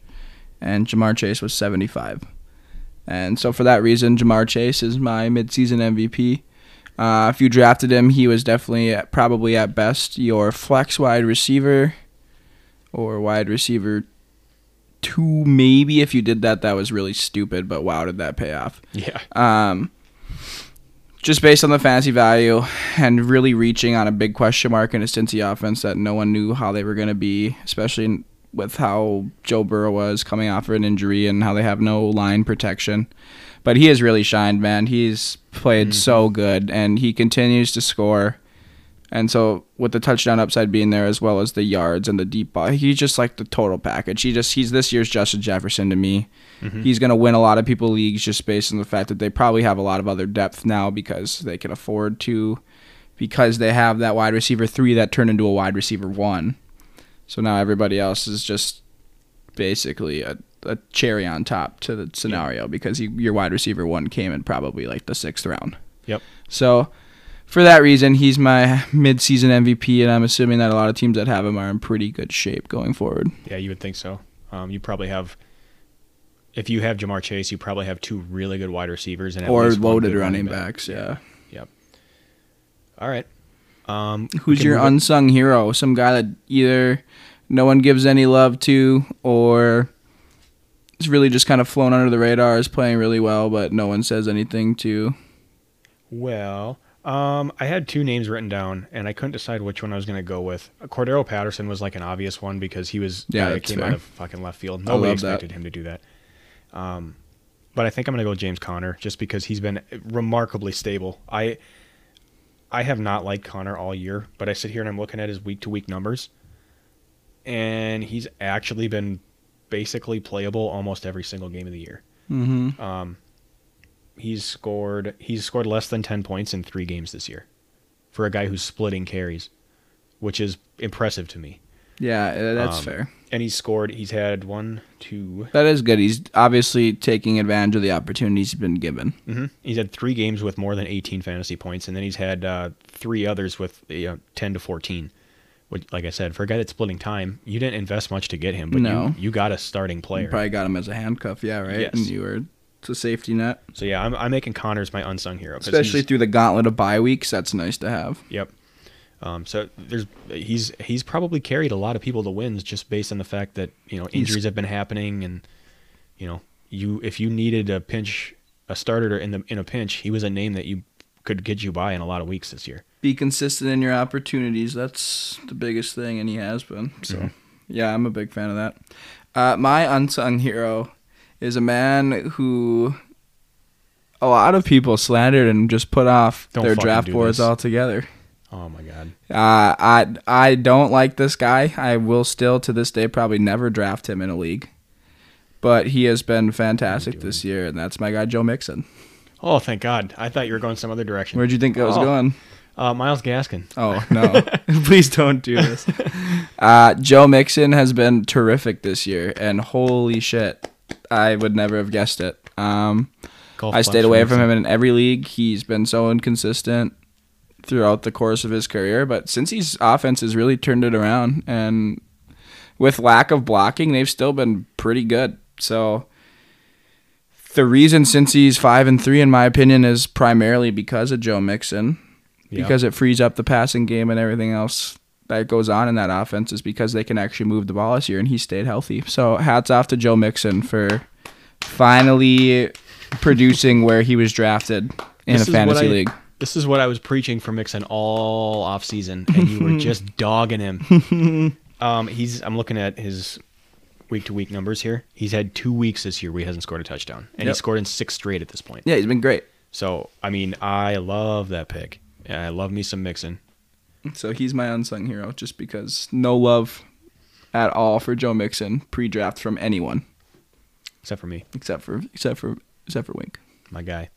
and Jamar Chase was seventy-five. And so for that reason, Jamar Chase is my midseason M V P. Uh, if you drafted him, he was definitely at, probably at best your flex wide receiver or wide receiver two, maybe. If you did that, that was really stupid, but wow, did that pay off. Yeah. Um, just based on the fantasy value and really reaching on a big question mark in a Cincy offense that no one knew how they were going to be, especially in, with how Joe Burrow was coming off of an injury and how they have no line protection. But he has really shined, man. He's played mm. so good, and he continues to score. And so with the touchdown upside being there, as well as the yards and the deep ball, he's just like the total package. He just He's this year's Justin Jefferson to me. Mm-hmm. He's going to win a lot of people leagues just based on the fact that they probably have a lot of other depth now because they can afford to, because they have that wide receiver three that turned into a wide receiver one. So now everybody else is just basically a, a cherry on top to the scenario yeah. because he, your wide receiver one came in probably like the sixth round. Yep. So for that reason, he's my mid-season M V P, and I'm assuming that a lot of teams that have him are in pretty good shape going forward. Yeah, you would think so. Um, you probably have, if you have Jamar Chase, you probably have two really good wide receivers and at or least loaded one running, running backs. Back. Yeah. Yep. All right. Um, Who's your unsung hero? Some guy that either no one gives any love to or is really just kind of flown under the radar, is playing really well, but no one says anything to? Well, um, I had two names written down, and I couldn't decide which one I was going to go with. Cordero Patterson was like an obvious one because he was yeah, uh, came fair. out of fucking left field. Nobody expected that. him to do that. Um, but I think I'm going to go with James Conner just because he's been remarkably stable. I... I have not liked Connor all year, but I sit here and I'm looking at his week-to-week numbers, and he's actually been basically playable almost every single game of the year. Mm-hmm. Um, he's scored he's scored less than ten points in three games this year for a guy who's splitting carries, which is impressive to me. Yeah, that's um, fair. And he's scored. He's had one, two. That is good. He's obviously taking advantage of the opportunities he's been given. Mm-hmm. He's had three games with more than eighteen fantasy points, and then he's had uh, three others with you know, ten to fourteen. Which, like I said, for a guy that's splitting time, you didn't invest much to get him, but no. you, you got a starting player. You probably got him as a handcuff, yeah, right? Yes. And you were the safety net. So, yeah, I'm, I'm making Connor's my unsung hero. Especially through the gauntlet of bye weeks, that's nice to have. Yep. Um, so there's he's he's probably carried a lot of people to wins just based on the fact that you know injuries he's, have been happening, and you know you if you needed a pinch a starter in the in a pinch, he was a name that you could get you by in a lot of weeks this year. Be consistent in your opportunities. That's the biggest thing, and he has been. So mm-hmm. yeah, I'm a big fan of that. Uh, my unsung hero is a man who a lot of people slandered and just put off Don't their draft boards this. altogether. Oh, my God. Uh, I I don't like this guy. I will still, to this day, probably never draft him in a league. But he has been fantastic this year, and that's my guy, Joe Mixon. Oh, thank God. I thought you were going some other direction. Where'd you think I was oh, going? Uh, Miles Gaskin. Oh, no. Please don't do this. Uh, Joe Mixon has been terrific this year, and holy shit, I would never have guessed it. Um, I stayed away from him in every league. He's been so inconsistent throughout the course of his career, but since his offense has really turned it around, and with lack of blocking, they've still been pretty good. So the reason since he's five and three, in my opinion, is primarily because of Joe Mixon, yeah. because it frees up the passing game and everything else that goes on in that offense is because they can actually move the ball this year, and he stayed healthy. So hats off to Joe Mixon for finally producing where he was drafted in this a fantasy I- league. This is what I was preaching for Mixon all offseason, and you were just dogging him. Um, he's I'm looking at his week-to-week numbers here. He's had two weeks this year where he hasn't scored a touchdown, and yep. he scored in six straight at this point. Yeah, he's been great. So, I mean, I love that pick. I love me some Mixon. So he's my unsung hero just because no love at all for Joe Mixon pre-draft from anyone. Except for me. Except for except for, except for Wink. My guy.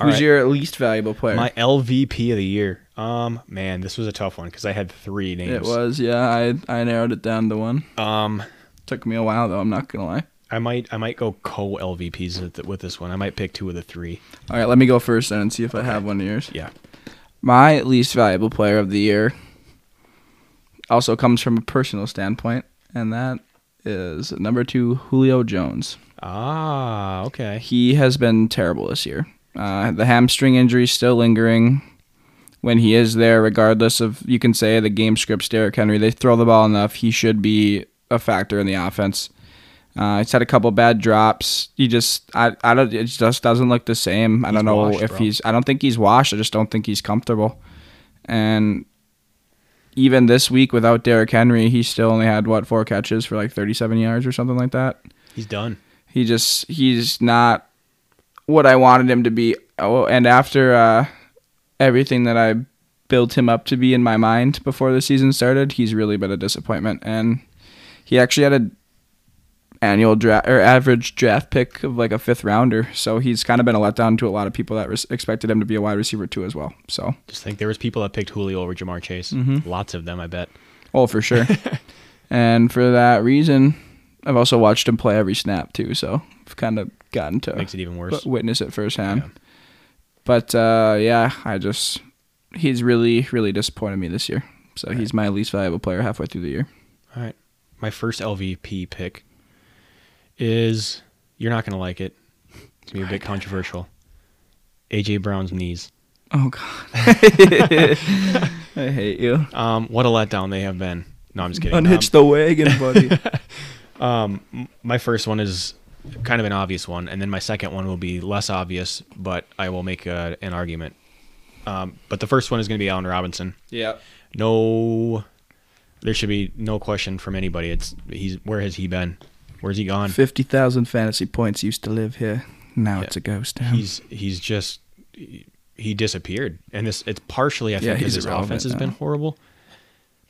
Who's right. your least valuable player? My L V P of the year. Um, man, this was a tough one because I had three names. It was, yeah. I I narrowed it down to one. Um, took me a while though. I'm not gonna lie. I might I might go co-L V Ps with this one. I might pick two of the three. All right, let me go first and see if okay. I have one of yours. Yeah. My least valuable player of the year also comes from a personal standpoint, and that is number two, Julio Jones. Ah, okay. He has been terrible this year. Uh, the hamstring injury is still lingering. When he is there, regardless of, you can say, the game scripts, Derrick Henry, they throw the ball enough. He should be a factor in the offense. Uh, he's had a couple bad drops. He just, I, I don't, it just doesn't look the same. I he's don't know washed, if bro. he's, I don't think he's washed. I just don't think he's comfortable. And even this week without Derrick Henry, he still only had, what, four catches for like thirty-seven yards or something like that. He's done. He just, he's not what I wanted him to be. Oh, and after, uh, everything that I built him up to be in my mind before the season started, he's really been a disappointment. And he actually had an annual draft or average draft pick of like a fifth rounder. So he's kind of been a letdown to a lot of people that res- expected him to be a wide receiver too as well. So just think there was people that picked Julio over Jamar Chase. Mm-hmm. Lots of them, I bet. Oh, for sure. And for that reason, I've also watched him play every snap too. So I've kind of gotten to Makes it even worse. witness it firsthand. Yeah. But, uh, yeah, I just – he's really, really disappointed me this year. So right. he's my least valuable player halfway through the year. All right. My first L V P pick is – you're not going to like it. It's going to be a bit controversial. A J. Brown's knees. Oh, God. I hate you. Um, what a letdown they have been. No, I'm just kidding. Unhitch um, the wagon, buddy. um, my first one is – kind of an obvious one, and then my second one will be less obvious, but I will make a, an argument. Um, but the first one is going to be Allen Robinson. Yeah. No, there should be no question from anybody. It's he's where has he been? Where's he gone? Fifty thousand fantasy points used to live here. Now yeah. it's a ghost town. He's he's just he disappeared, and this it's partially I yeah, think because his offense has now. been horrible.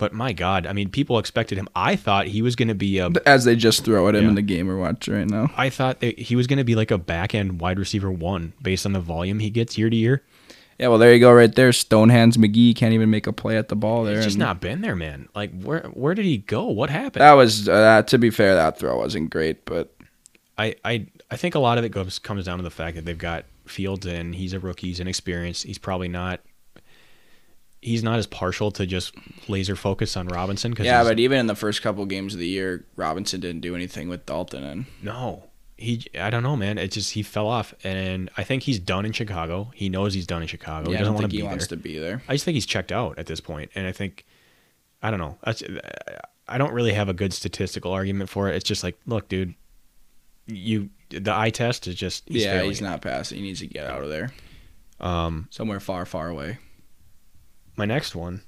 But my God, I mean, people expected him. I thought he was going to be a... As they just throw at him yeah. in the game we're watching right now. I thought they, he was going to be like a back-end wide receiver one based on the volume he gets year to year. Yeah, well, there you go right there. Stonehands McGee can't even make a play at the ball there. He's just and... not been there, man. Like, where where did he go? What happened? That was... Uh, to be fair, that throw wasn't great, but... I, I, I think a lot of it goes, comes down to the fact that they've got Fields in. He's a rookie. He's inexperienced. He's probably not... He's not as partial to just laser focus on Robinson. Cause yeah, but even in the first couple games of the year, Robinson didn't do anything with Dalton. And no, he. I don't know, man. It just he fell off, and I think he's done in Chicago. He knows he's done in Chicago. Yeah, he doesn't want to be there. He wants to be there. I just think he's checked out at this point, and I think I don't know. I don't really have a good statistical argument for it. It's just like, look, dude, you the eye test is just he's yeah, failing. He's not passing. He needs to get out of there, um, somewhere far, far away. My next one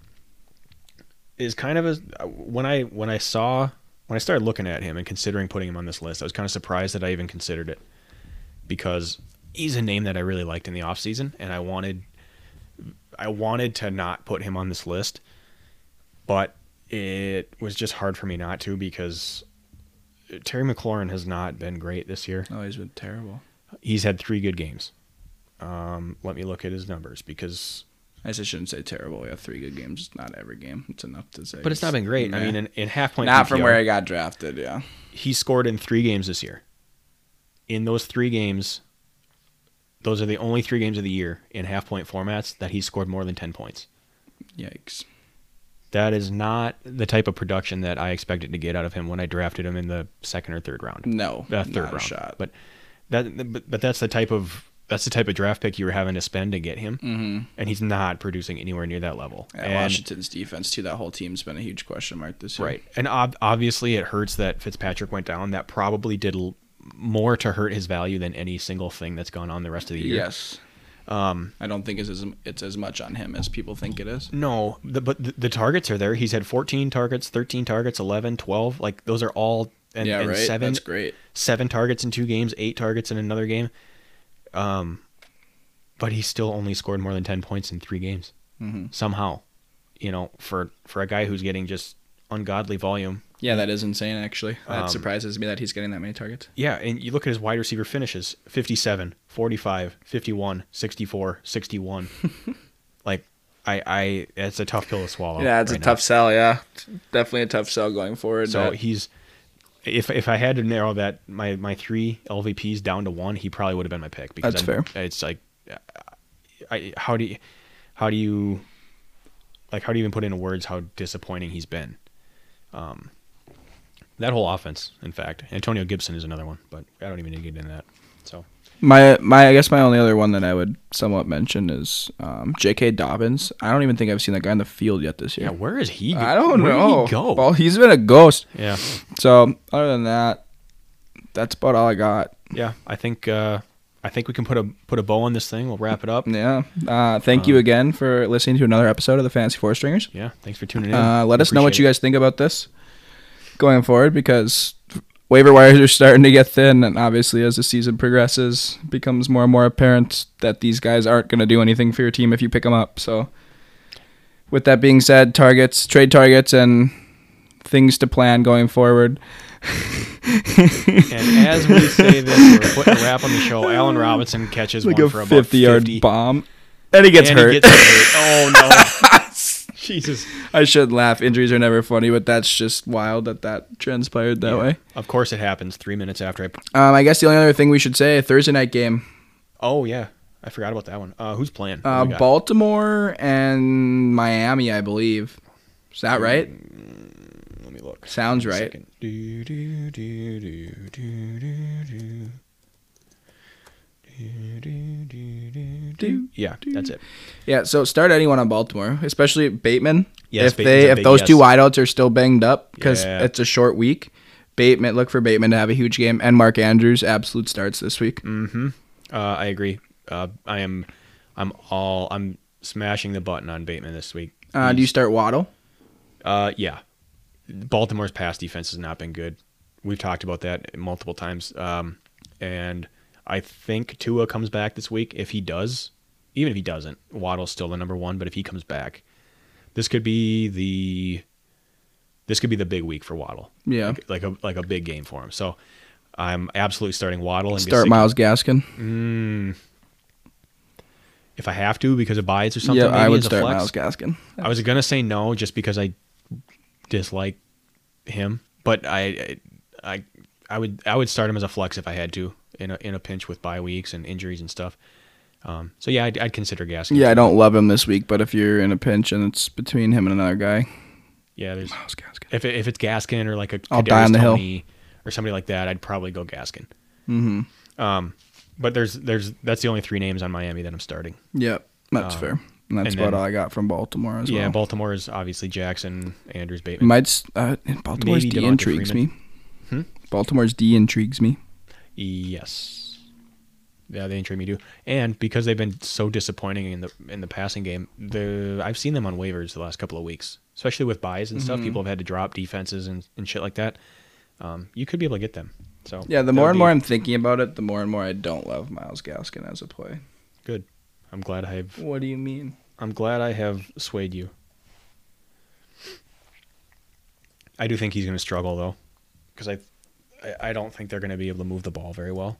is kind of a when I when I saw when I started looking at him and considering putting him on this list, I was kind of surprised that I even considered it because he's a name that I really liked in the offseason, and I wanted I wanted to not put him on this list, but it was just hard for me not to because Terry McLaurin has not been great this year. Oh, he's been terrible. He's had three good games. Um, let me look at his numbers because. I guess I shouldn't say terrible. We have three good games. It's not every game. It's enough to say. But it's not been great. Yeah. I mean, in, in half-point Not P P R, from where I got drafted, yeah. He scored in three games this year. In those three games, those are the only three games of the year in half-point formats that he scored more than ten points. Yikes. That is not the type of production that I expected to get out of him when I drafted him in the second or third round. No, uh, third not round. A shot. But, that, but, but that's the type of... That's the type of draft pick you were having to spend to get him, mm-hmm. and he's not producing anywhere near that level. Yeah, and Washington's defense, too, that whole team's been a huge question mark this year. Right, and ob- obviously it hurts that Fitzpatrick went down. That probably did l- more to hurt his value than any single thing that's gone on the rest of the year. Yes. Um, I don't think it's as, it's as much on him as people think it is. No, the, but the, the targets are there. He's had fourteen targets, thirteen targets, eleven, twelve. Like, those are all and, yeah, and right? seven, that's great. seven targets in two games, eight targets in another game. Um, but he still only scored more than ten points in three games mm-hmm. somehow, you know, for, for a guy who's getting just ungodly volume. Yeah, that is insane. Actually, that um, surprises me that he's getting that many targets. Yeah. And you look at his wide receiver finishes, fifty-seven, forty-five, fifty-one, sixty-four, sixty-one. Like I, I, it's a tough pill to swallow. Yeah. It's right a now. tough sell. Yeah. Definitely a tough sell going forward. So but... he's, if if I had to narrow that my, my three L V Ps down to one, he probably would have been my pick. Because that's I'm, fair. It's like, I, how do you, how do you, like how do you even put into words how disappointing he's been? Um, that whole offense, in fact. Antonio Gibson is another one, but I don't even need to get into that. So my my I guess my only other one that I would somewhat mention is um, J K. Dobbins. I don't even think I've seen that guy on the field yet this year. Yeah, where is he? I don't where know. Did he go? Well, he's been a ghost. Yeah. So other than that, that's about all I got. Yeah, I think. Uh, I think we can put a put a bow on this thing. We'll wrap it up. Yeah. Uh, thank uh, you again for listening to another episode of the Fantasy Four Stringers. Yeah. Thanks for tuning in. Uh, let we us know what it. you guys think about this going forward, because waiver wires are starting to get thin, and obviously as the season progresses, it becomes more and more apparent that these guys aren't going to do anything for your team if you pick them up. So with that being said, targets, trade targets, and things to plan going forward. And as we say this, we're putting a wrap on the show. Alan Robinson catches like one for a fifty-yard bomb, and he gets and hurt. He gets hurt. Oh no! Jesus, I should laugh. Injuries are never funny, but that's just wild that that transpired that yeah. way. Of course, it happens three minutes after. I. Um, I guess the only other thing we should say: Thursday night game. Oh yeah, I forgot about that one. Uh, who's playing? Uh, Baltimore and Miami, I believe. Is that right? Let me look. Sounds right. Do, do, do, do, do, do, do, do. Yeah, that's it. Yeah, so start anyone on Baltimore, especially Bateman. Yes, if Bateman's they if big, those yes. two wideouts are still banged up, because yeah. it's a short week. Bateman, look for Bateman to have a huge game, and Mark Andrews absolute starts this week. Mm-hmm. Uh, I agree. Uh, I am. I'm all. I'm smashing the button on Bateman this week. Uh, do you start Waddle? Uh, yeah. Baltimore's pass defense has not been good. We've talked about that multiple times. Um, and I think Tua comes back this week. If he does, even if he doesn't, Waddle's still the number one. But if he comes back, this could be the this could be the big week for Waddle. Yeah, like, like a like a big game for him. So I'm absolutely starting Waddle and start Miles Gaskin. Mm, if I have to, because of bias or something. Yeah, maybe I would start Miles Gaskin. I was gonna say no, just because I. dislike him, but I, I, I would I would start him as a flex if I had to in a in a pinch with bye weeks and injuries and stuff. Um, so yeah, I'd, I'd consider Gaskin. Yeah, I don't love him this week, but if you're in a pinch and it's between him and another guy, yeah, there's Miles Gaskin. If it, if it's Gaskin or like a I'll die on the Tony hill or somebody like that, I'd probably go Gaskin. Mm-hmm. Um, but there's there's that's the only three names on Miami that I'm starting. Yep, that's um, fair. And that's and then, about all I got from Baltimore as yeah, well. Yeah, Baltimore is obviously Jackson, Andrews, Bateman. Might, uh, Baltimore's Maybe D intrigues me. Hmm? Baltimore's D intrigues me. Yes. Yeah, they intrigue me too. And because they've been so disappointing in the in the passing game, the I've seen them on waivers the last couple of weeks, especially with buys and stuff. Mm-hmm. People have had to drop defenses and, and shit like that. Um, you could be able to get them. So yeah, the more and be... more I'm thinking about it, the more and more I don't love Myles Gaskin as a play. Good. I'm glad I have... What do you mean? I'm glad I have swayed you. I do think he's going to struggle, though, because I, I don't think they're going to be able to move the ball very well.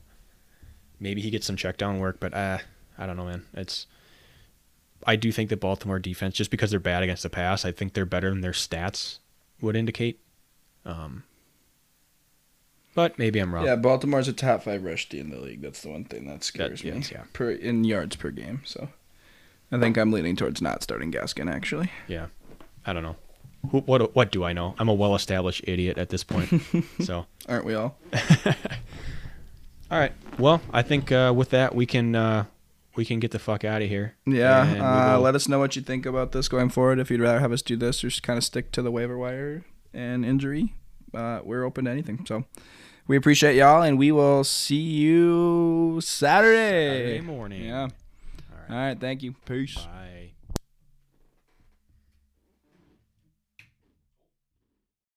Maybe he gets some check down work, but uh, I don't know, man. It's. I do think that Baltimore defense, just because they're bad against the pass, I think they're better than their stats would indicate. Um, But maybe I'm wrong. Yeah, Baltimore's a top five rush D in the league. That's the one thing that scares that, me. Yes, yeah. per, in yards per game. So I think I'm leaning towards not starting Gaskin, actually. Yeah. I don't know. Who, what What do I know? I'm a well-established idiot at this point. So aren't we all? All right. Well, I think uh, with that, we can uh, we can get the fuck out of here. Yeah. Uh, let us know what you think about this going forward. If you'd rather have us do this or just kind of stick to the waiver wire and injury. Uh, we're open to anything. So we appreciate y'all, and we will see you Saturday, Saturday morning. Yeah. All right. All right. Thank you. Peace. Bye.